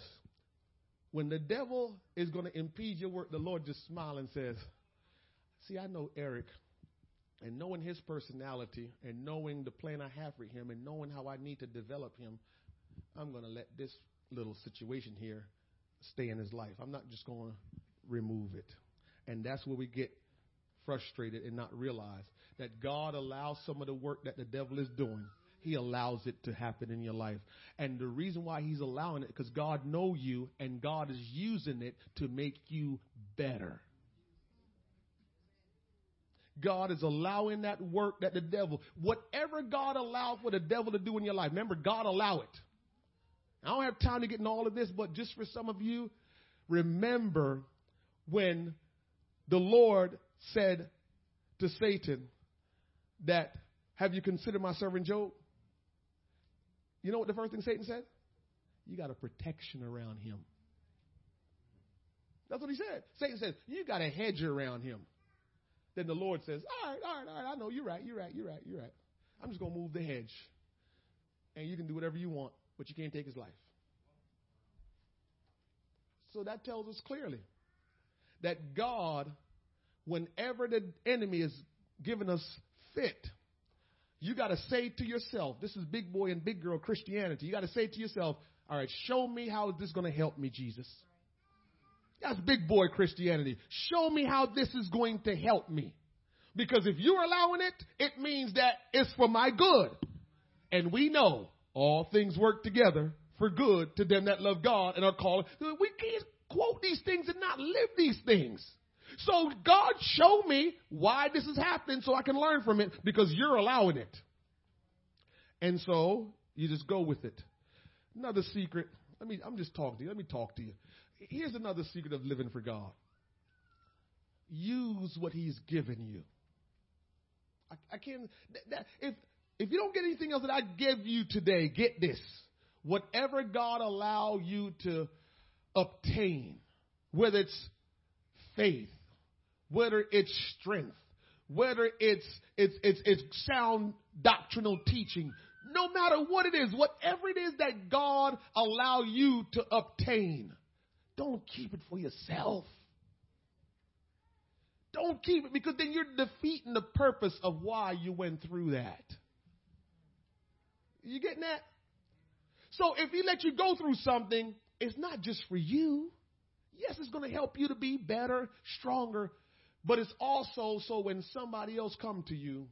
When the devil is going to impede your work, the Lord just smiles and says, "See, I know Eric." And knowing his personality and knowing the plan I have for him and knowing how I need to develop him, I'm going to let this little situation here stay in his life. I'm not just going to remove it. And that's where we get frustrated and not realize that God allows some of the work that the devil is doing. He allows it to happen in your life. And the reason why he's allowing it, because God knows you and God is using it to make you better. God is allowing that work that the devil, whatever God allowed for the devil to do in your life, remember, God allow it. I don't have time to get into all of this, but just for some of you, remember when the Lord said to Satan that, have you considered my servant Job? You know what the first thing Satan said? You got a protection around him. That's what he said. Satan says, you got a hedge around him. Then the Lord says, all right, all right, all right, I know, you're right, you're right, you're right, you're right. I'm just going to move the hedge. And you can do whatever you want, but you can't take his life. So that tells us clearly that God whenever the enemy is giving us fit, you got to say to yourself, this is big boy and big girl Christianity. You got to say to yourself, all right, show me how is this going to help me, Jesus. That's big boy Christianity. Show me how this is going to help me. Because if you're allowing it, it means that it's for my good. And we know all things work together for good to them that love God and are called. We can't quote these things and not live these things. So God, show me why this is happening so I can learn from it, because you're allowing it. And so you just go with it. Another secret. Let me, I'm just talking to you. Let me talk to you. Here's another secret of living for God. Use what he's given you. I, I can't. That, that, if, if you don't get anything else that I give you today, get this. Whatever God allow you to obtain, whether it's faith, whether it's strength, whether it's it's it's, it's sound doctrinal teaching, no matter what it is, whatever it is that God allow you to obtain, don't keep it for yourself. Don't keep it, because then you're defeating the purpose of why you went through that. You getting that? So if he lets you go through something, it's not just for you. Yes, it's going to help you to be better, stronger, but it's also so when somebody else come to you,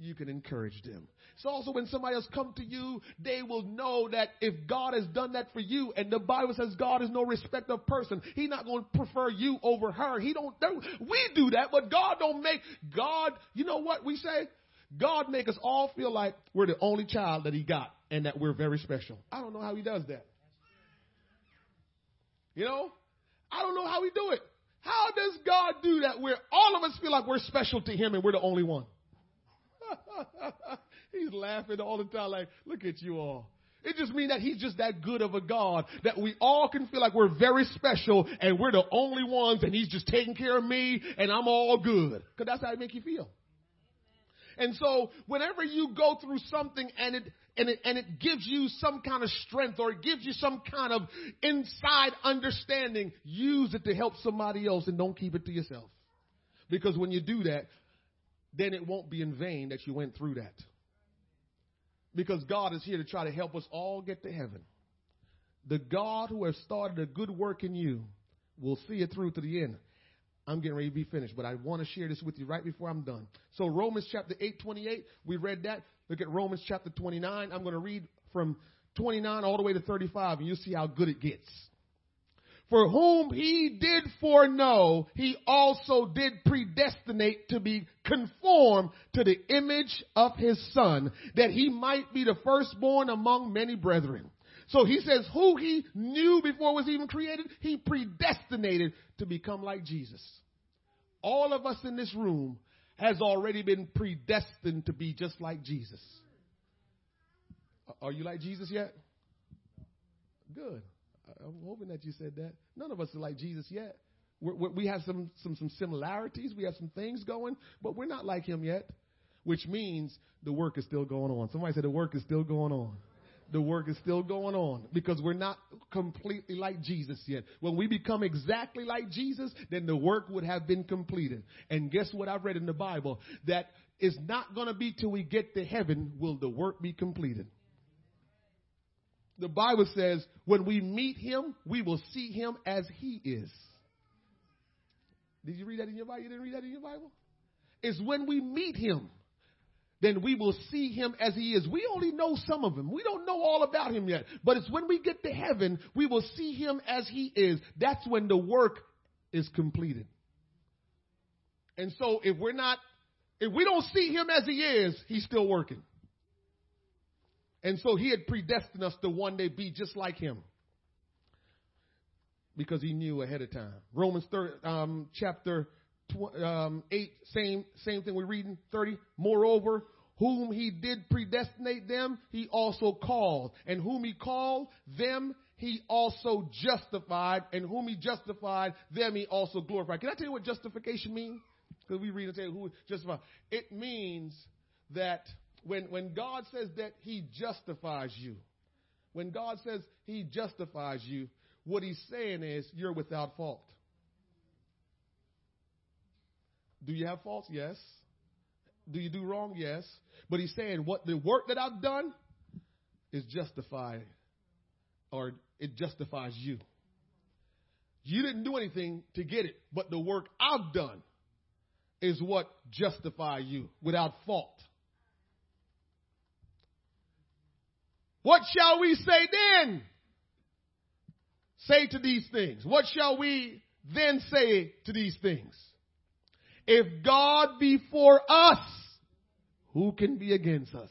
you can encourage them. It's also when somebody else come to you, they will know that if God has done that for you, and the Bible says God is no respecter of person. He's not going to prefer you over her. He don't, we do that, but God don't make God. You know what we say? God make us all feel like we're the only child that he got and that we're very special. I don't know how he does that. You know, I don't know how he do it. How does God do that where all of us feel like we're special to him and we're the only one? He's laughing all the time like, look at you all. It just means that he's just that good of a God that we all can feel like we're very special and we're the only ones and he's just taking care of me and I'm all good. Because that's how it make you feel. And so whenever you go through something and it and it and it gives you some kind of strength or it gives you some kind of inside understanding, use it to help somebody else and don't keep it to yourself. Because when you do that, then it won't be in vain that you went through that. Because God is here to try to help us all get to heaven. The God who has started a good work in you will see it through to the end. I'm getting ready to be finished, but I want to share this with you right before I'm done. So Romans chapter eight twenty-eight, we read that. Look at Romans chapter twenty-nine. I'm going to read from twenty-nine all the way to thirty-five, and you'll see how good it gets. For whom he did foreknow, he also did predestinate to be conformed to the image of his Son, that he might be the firstborn among many brethren. So he says, who he knew before was even created, he predestinated to become like Jesus. All of us in this room has already been predestined to be just like Jesus. Are you like Jesus yet? Good. I'm hoping that you said that. None of us are like Jesus yet. We're, we're, we have some, some some similarities. We have some things going, but we're not like him yet, which means the work is still going on. Somebody said the work is still going on. The work is still going on because we're not completely like Jesus yet. When we become exactly like Jesus, then the work would have been completed. And guess what I've read in the Bible? That it's not going to be till we get to heaven will the work be completed. The Bible says when we meet him, we will see him as he is. Did you read that in your Bible? You didn't read that in your Bible? It's when we meet him, then we will see him as he is. We only know some of him. We don't know all about him yet. But it's when we get to heaven, we will see him as he is. That's when the work is completed. And so if we're not, if we don't see him as he is, he's still working. And so he had predestined us to one day be just like him because he knew ahead of time. Romans third, um, chapter tw- um, eight, same same thing we're reading, thirty. Moreover, whom he did predestinate them, he also called. And whom he called them, he also justified. And whom he justified, them he also glorified. Can I tell you what justification means? Because we read and say who justified. It means that... When when God says that he justifies you, when God says he justifies you, what he's saying is you're without fault. Do you have faults? Yes. Do you do wrong? Yes. But he's saying what the work that I've done is justified, or it justifies you. You didn't do anything to get it, but the work I've done is what justifies you without fault. What shall we say then? Say to these things. What shall we then say to these things? If God be for us, who can be against us?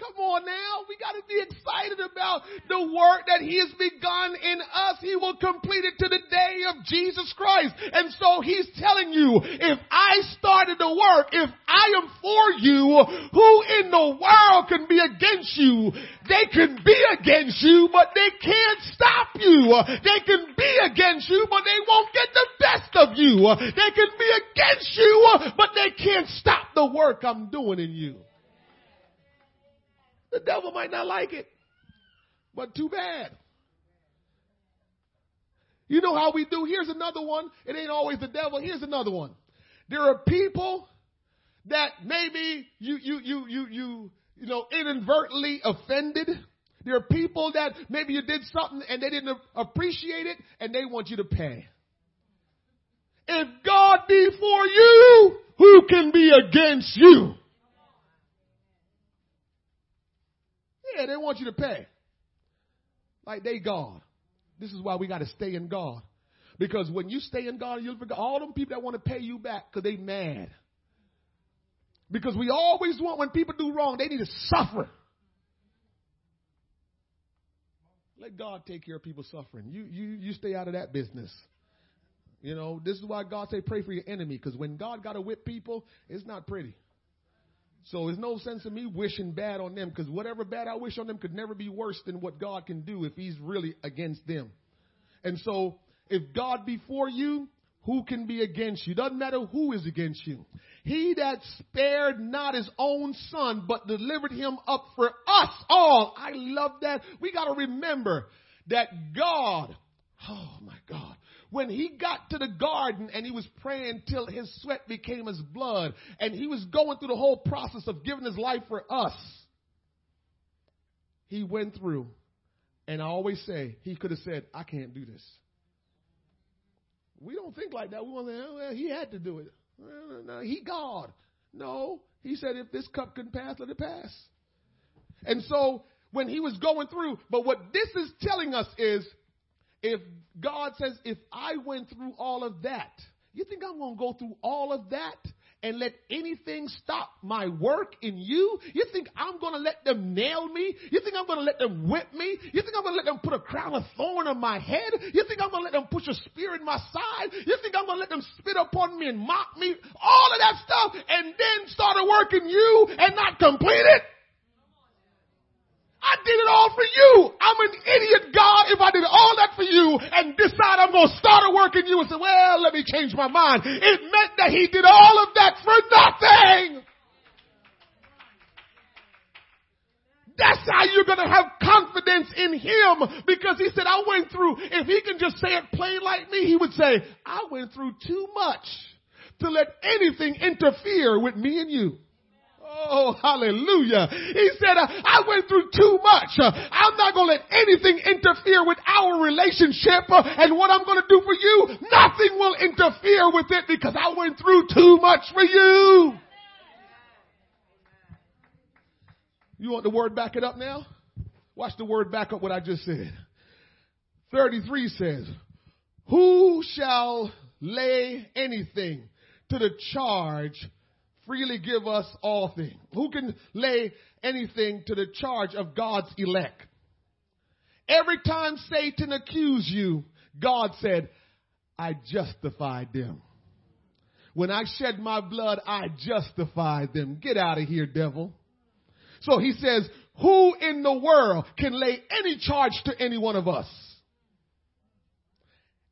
Come on now. We got to be excited about the work that he has begun in us. He will complete it to the day of Jesus Christ. And so he's telling you, if I started the work, if I am for you, who in the world can be against you? They can be against you, but they can't stop you. They can be against you, but they won't get the best of you. They can be against you, but they can't stop the work I'm doing in you. The devil might not like it, but too bad. You know how we do. Here's another one. It ain't always the devil. Here's another one. There are people that maybe you, you, you, you, you, you know, inadvertently offended. There are people that maybe you did something and they didn't appreciate it and they want you to pay. If God be for you, who can be against you? Yeah, they want you to pay. Like they God. This is why we got to stay in God. Because when you stay in God, you all them people that want to pay you back because they mad. Because we always want, when people do wrong, they need to suffer. Let God take care of people suffering. You you you stay out of that business. You know, this is why God say pray for your enemy. Because when God got to whip people, it's not pretty. So there's no sense in me wishing bad on them, because whatever bad I wish on them could never be worse than what God can do if he's really against them. And so if God be for you, who can be against you? Doesn't matter who is against you. He that spared not his own son, but delivered him up for us all. I love that. We got to remember that God, oh my God. When he got to the garden and he was praying till his sweat became his blood, and he was going through the whole process of giving his life for us, he went through. And I always say, he could have said, I can't do this. We don't think like that. We want to say, well, he had to do it. Well, no, he God. No, he said, if this cup can pass, let it pass. And so when he was going through, but what this is telling us is, if God says, if I went through all of that, you think I'm going to go through all of that and let anything stop my work in you? You think I'm going to let them nail me? You think I'm going to let them whip me? You think I'm going to let them put a crown of thorn on my head? You think I'm going to let them push a spear in my side? You think I'm going to let them spit upon me and mock me? All of that stuff, and then start a work in you and not complete it? I did it all for you. I'm an idiot, God, if I did all that for you and decide I'm going to start a work in you and say, well, let me change my mind. It meant that he did all of that for nothing. That's how you're going to have confidence in him, because he said, I went through. If he can just say it plain like me, he would say, I went through too much to let anything interfere with me and you. Oh, hallelujah. He said, I went through too much. I'm not going to let anything interfere with our relationship. And what I'm going to do for you, nothing will interfere with it, because I went through too much for you. You want the word back it up now? Watch the word back up what I just said. thirty-three says, who shall lay anything to the charge? Freely give us all things. Who can lay anything to the charge of God's elect? Every time Satan accused you, God said, I justified them. When I shed my blood, I justified them. Get out of here, devil. So he says, who in the world can lay any charge to any one of us?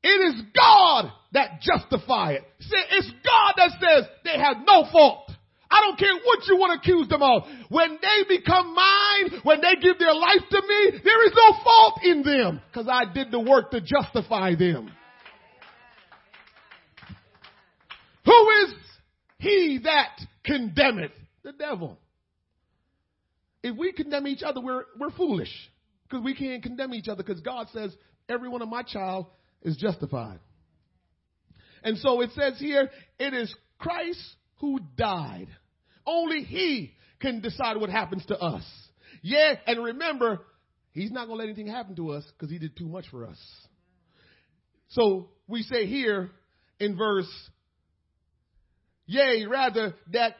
It is God that justify it. It's God that says they have no fault. I don't care what you want to accuse them of. When they become mine, when they give their life to me, there is no fault in them, because I did the work to justify them. Who is he that condemneth the devil. If we condemn each other, we're we're foolish because we can't condemn each other because God says every one of my child is justified. And so it says here, it is Christ who died. Only he can decide what happens to us. Yeah, and remember, he's not going to let anything happen to us because he did too much for us. So we say here in verse, yea, rather that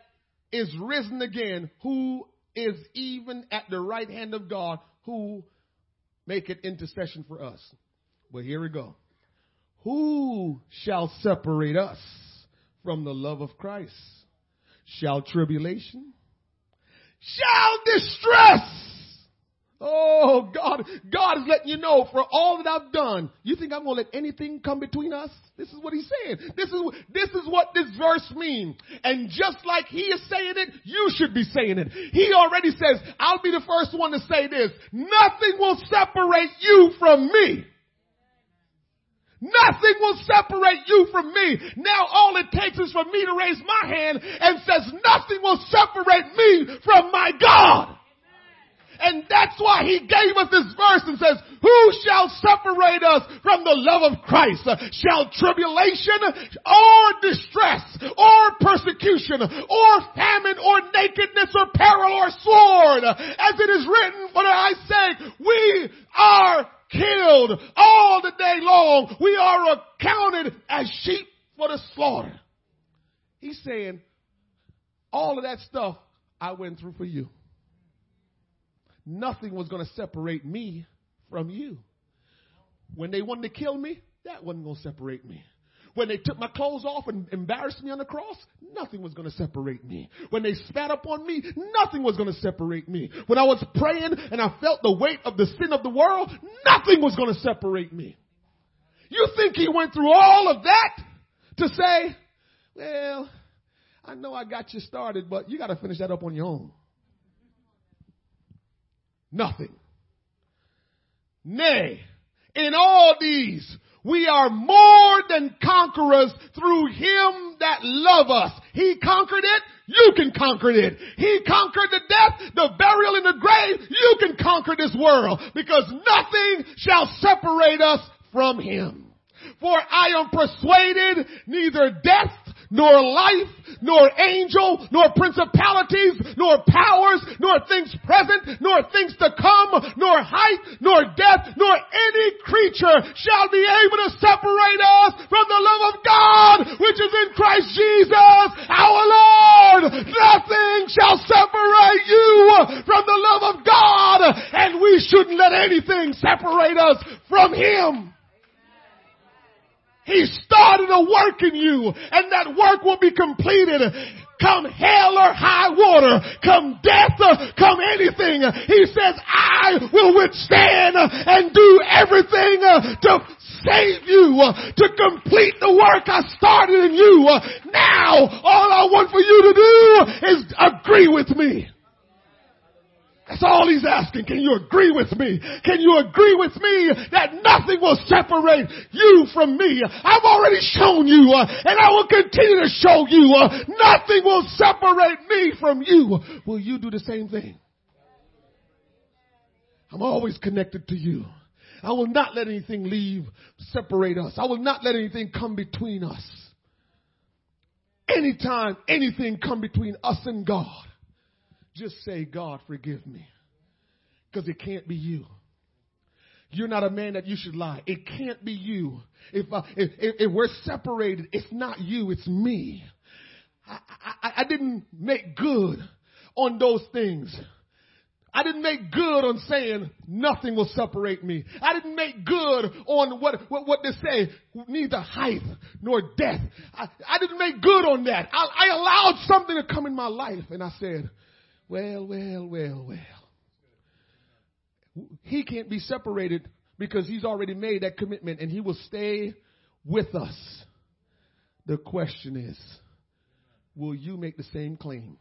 is risen again, who is even at the right hand of God, who maketh intercession for us. But here we go. Who shall separate us from the love of Christ? Shall tribulation? Shall distress? Oh, God, God is letting you know, for all that I've done, you think I'm going to let anything come between us? This is what he's saying. This is, this is what this verse means. And just like he is saying it, you should be saying it. He already says, I'll be the first one to say this. Nothing will separate you from me. Nothing will separate you from me. Now all it takes is for me to raise my hand and says, nothing will separate me from my God. And that's why he gave us this verse and says, who shall separate us from the love of Christ? Shall tribulation or distress or persecution or famine or nakedness or peril or sword? As it is written, for I say, we are killed all the day long. We are accounted as sheep for the slaughter. He's saying, all of that stuff I went through for you. Nothing was going to separate me from you. When they wanted to kill me, that wasn't going to separate me. When they took my clothes off and embarrassed me on the cross, nothing was going to separate me. When they spat upon me, nothing was going to separate me. When I was praying and I felt the weight of the sin of the world, nothing was going to separate me. You think he went through all of that to say, well, I know I got you started, but you got to finish that up on your own. Nothing. Nay, in all these, we are more than conquerors through him that loved us. He conquered it. You can conquer it. He conquered the death, the burial, and the grave. You can conquer this world because nothing shall separate us from him. For I am persuaded neither death, nor life, nor angel, nor principalities, nor powers, nor things present, nor things to come, nor height, nor depth, nor any creature shall be able to separate us from the love of God, which is in Christ Jesus, our Lord. Nothing shall separate you from the love of God, and we shouldn't let anything separate us from him. He started a work in you, and that work will be completed. Come hell or high water, come death, come anything. He says, I will withstand and do everything to save you, to complete the work I started in you. Now, all I want for you to do is agree with me. That's all he's asking. Can you agree with me? Can you agree with me that nothing will separate you from me? I've already shown you, uh, and I will continue to show you, uh, nothing will separate me from you. Will you do the same thing? I'm always connected to you. I will not let anything leave, separate us. I will not let anything come between us. Anytime anything come between us and God, just say, God, forgive me, because it can't be you. You're not a man that you should lie. It can't be you. If, I, if, if we're separated, it's not you, it's me. I, I, I didn't make good on those things. I didn't make good on saying nothing will separate me. I didn't make good on what, what, what they say, neither height nor depth. I, I didn't make good on that. I, I allowed something to come in my life, and I said, Well, well, well, well. He can't be separated because he's already made that commitment and he will stay with us. The question is, will you make the same claim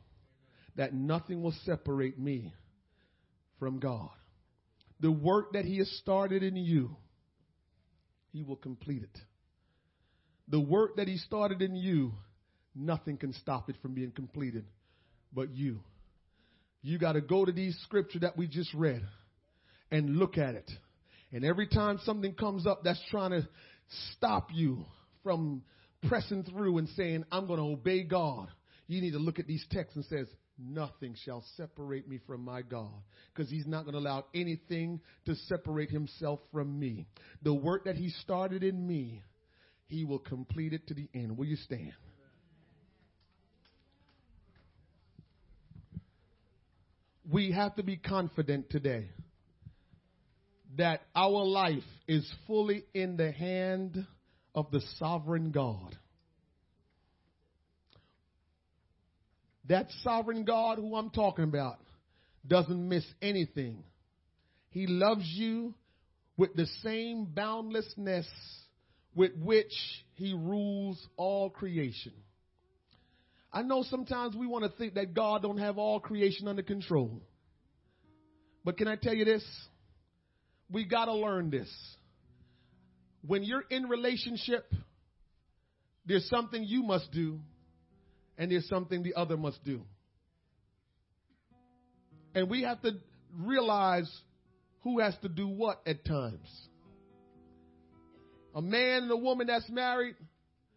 that nothing will separate me from God? The work that he has started in you, he will complete it. The work that he started in you, nothing can stop it from being completed but you. You got to go to these scriptures that we just read and look at it. And every time something comes up that's trying to stop you from pressing through and saying, I'm going to obey God, you need to look at these texts and says, nothing shall separate me from my God, because he's not going to allow anything to separate himself from me. The work that he started in me, he will complete it to the end. Will you stand? We have to be confident today that our life is fully in the hand of the sovereign God. That sovereign God who I'm talking about doesn't miss anything. He loves you with the same boundlessness with which he rules all creation. I know sometimes we want to think that God don't have all creation under control. But can I tell you this? We got to learn this. When you're in relationship, there's something you must do, and there's something the other must do. And we have to realize who has to do what at times. A man and a woman that's married,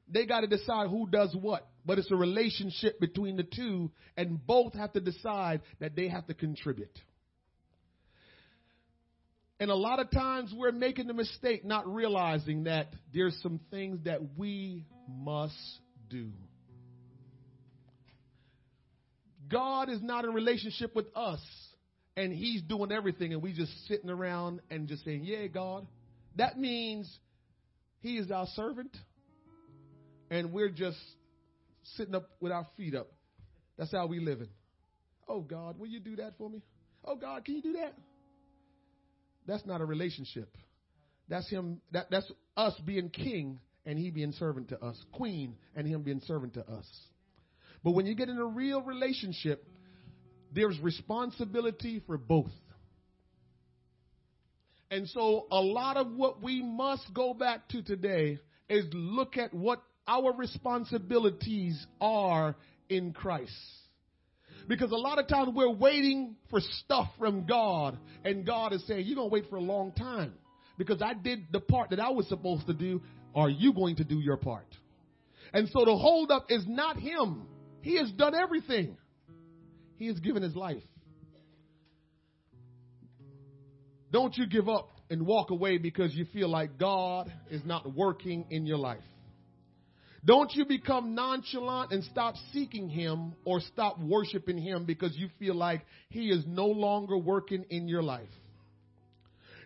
they got to decide who does what. But it's a relationship between the two, and both have to decide that they have to contribute. And a lot of times we're making the mistake not realizing that there's some things that we must do. God is not in relationship with us, and he's doing everything, and we just sitting around and just saying, yeah, God. That means he is our servant, and we're just sitting up with our feet up. That's how we living. Oh, God, will you do that for me? Oh, God, can you do that? That's not a relationship. That's him. That, that's us being king and he being servant to us, queen and him being servant to us. But when you get in a real relationship, there's responsibility for both. And so a lot of what we must go back to today is look at what our responsibilities are in Christ. Because a lot of times we're waiting for stuff from God, and God is saying, you're going to wait for a long time because I did the part that I was supposed to do. Are you going to do your part? And so the holdup is not him. He has done everything. He has given his life. Don't you give up and walk away because you feel like God is not working in your life. Don't you become nonchalant and stop seeking him or stop worshiping him because you feel like he is no longer working in your life.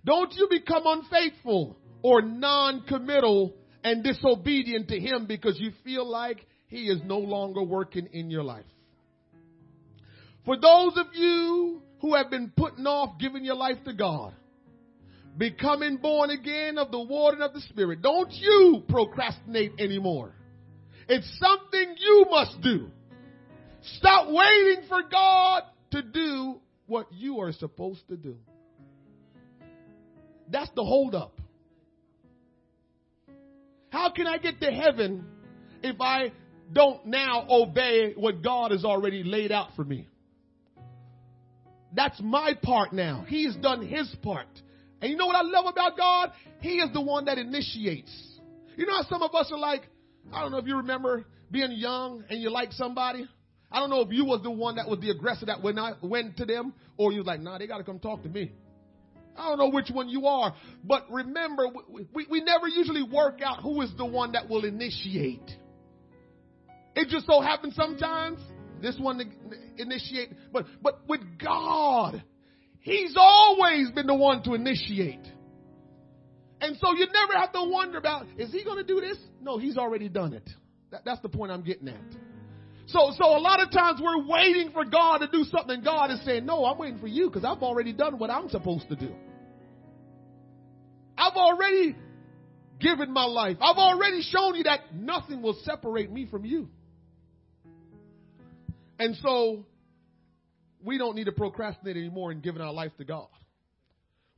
Don't you become unfaithful or non-committal and disobedient to him because you feel like he is no longer working in your life. For those of you who have been putting off giving your life to God, becoming born again of the water and of the Spirit, don't you procrastinate anymore. It's something you must do. Stop waiting for God to do what you are supposed to do. That's the holdup. How can I get to heaven if I don't now obey what God has already laid out for me? That's my part now. He's done his part. And you know what I love about God? He is the one that initiates. You know how some of us are like, I don't know if you remember being young and you like somebody. I don't know if you was the one that was the aggressor that went, out, went to them, or you was like, nah, they got to come talk to me. I don't know which one you are. But remember, we, we, we never usually work out who is the one that will initiate. It just so happens sometimes this one initiate. But, but with God, he's always been the one to initiate. And so you never have to wonder about, is he going to do this? No, he's already done it. That, that's the point I'm getting at. So, so a lot of times we're waiting for God to do something. God is saying, no, I'm waiting for you because I've already done what I'm supposed to do. I've already given my life. I've already shown you that nothing will separate me from you. And so we don't need to procrastinate anymore in giving our life to God.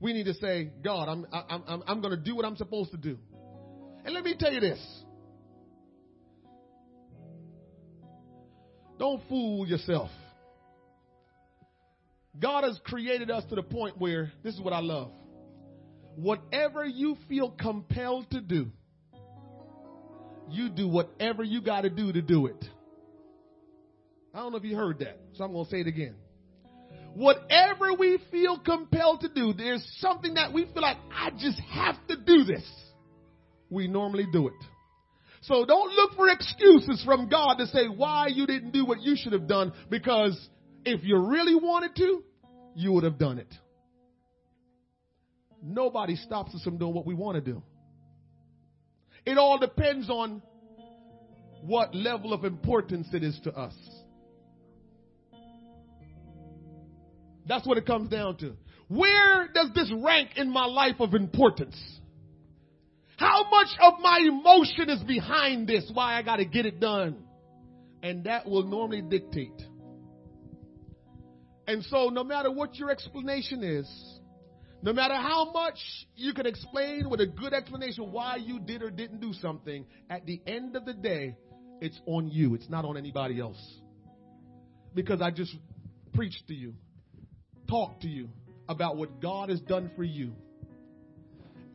We need to say, God, I'm I'm I'm, I'm going to do what I'm supposed to do. And let me tell you this. Don't fool yourself. God has created us to the point where, this is what I love, whatever you feel compelled to do, you do whatever you got to do to do it. I don't know if you heard that, so I'm going to say it again. Whatever we feel compelled to do, there's something that we feel like, I just have to do this. We normally do it. So don't look for excuses from God to say why you didn't do what you should have done, because if you really wanted to, you would have done it. Nobody stops us from doing what we want to do. It all depends on what level of importance it is to us. That's what it comes down to. Where does this rank in my life of importance? How much of my emotion is behind this? Why I got to get it done? And that will normally dictate. And so no matter what your explanation is, no matter how much you can explain with a good explanation why you did or didn't do something, at the end of the day, it's on you. It's not on anybody else. Because I just preached to you, talked to you about what God has done for you.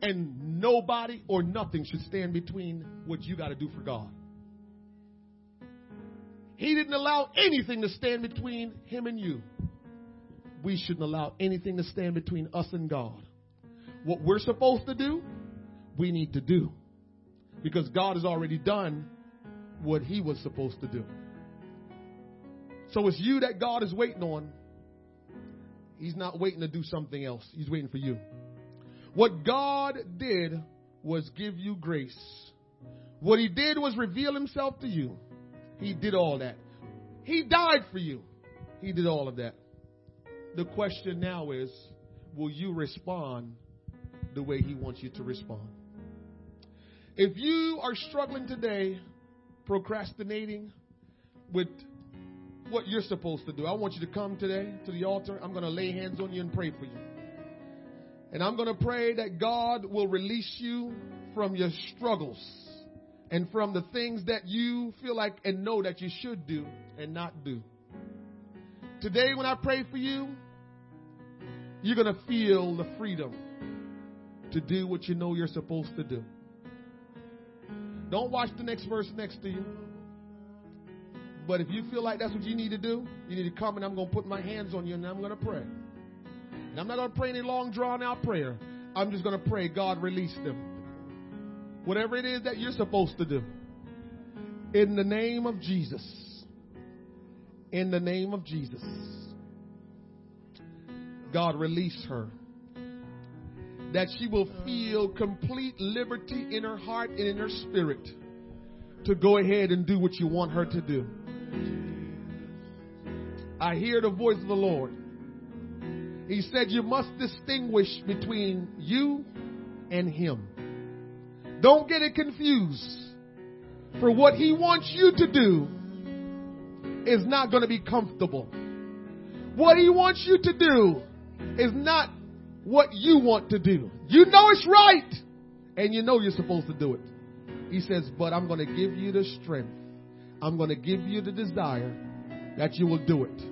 And nobody or nothing should stand between what you got to do for God. He didn't allow anything to stand between him and you. We shouldn't allow anything to stand between us and God. What we're supposed to do, we need to do. Because God has already done what he was supposed to do. So it's you that God is waiting on. He's not waiting to do something else. He's waiting for you. What God did was give you grace. What he did was reveal himself to you. He did all that. He died for you. He did all of that. The question now is, will you respond the way he wants you to respond? If you are struggling today, procrastinating with what you're supposed to do, I want you to come today to the altar. I'm going to lay hands on you and pray for you. And I'm going to pray that God will release you from your struggles and from the things that you feel like and know that you should do and not do. Today when I pray for you, you're going to feel the freedom to do what you know you're supposed to do. Don't watch the next verse next to you. But if you feel like that's what you need to do, you need to come and I'm going to put my hands on you and I'm going to pray. And I'm not going to pray any long drawn out prayer. I'm just going to pray, God, release them. Whatever it is that you're supposed to do. In the name of Jesus. In the name of Jesus, God, release her. That she will feel complete liberty in her heart and in her spirit to go ahead and do what you want her to do. I hear the voice of the Lord. He said, you must distinguish between you and him. Don't get it confused. For what he wants you to do is not going to be comfortable. What he wants you to do is not what you want to do. You know it's right, and you know you're supposed to do it. He says, but I'm going to give you the strength. I'm going to give you the desire that you will do it.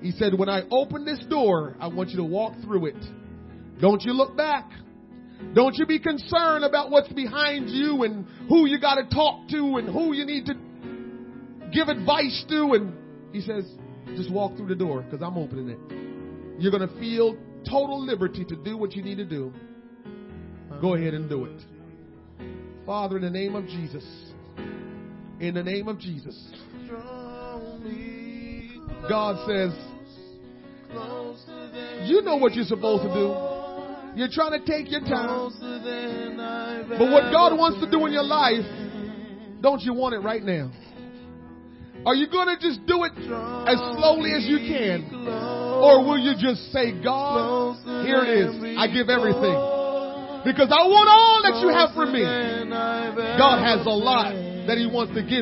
He said, when I open this door, I want you to walk through it. Don't you look back. Don't you be concerned about what's behind you and who you got to talk to and who you need to give advice to. And he says, just walk through the door because I'm opening it. You're going to feel total liberty to do what you need to do. Go ahead and do it. Father, in the name of Jesus, in the name of Jesus, God says, you know what you're supposed to do. You're trying to take your time. But what God wants to do in your life, don't you want it right now? Are you going to just do it as slowly as you can? Or will you just say, God, here it is. I give everything. Because I want all that you have for me. God has a lot that he wants to give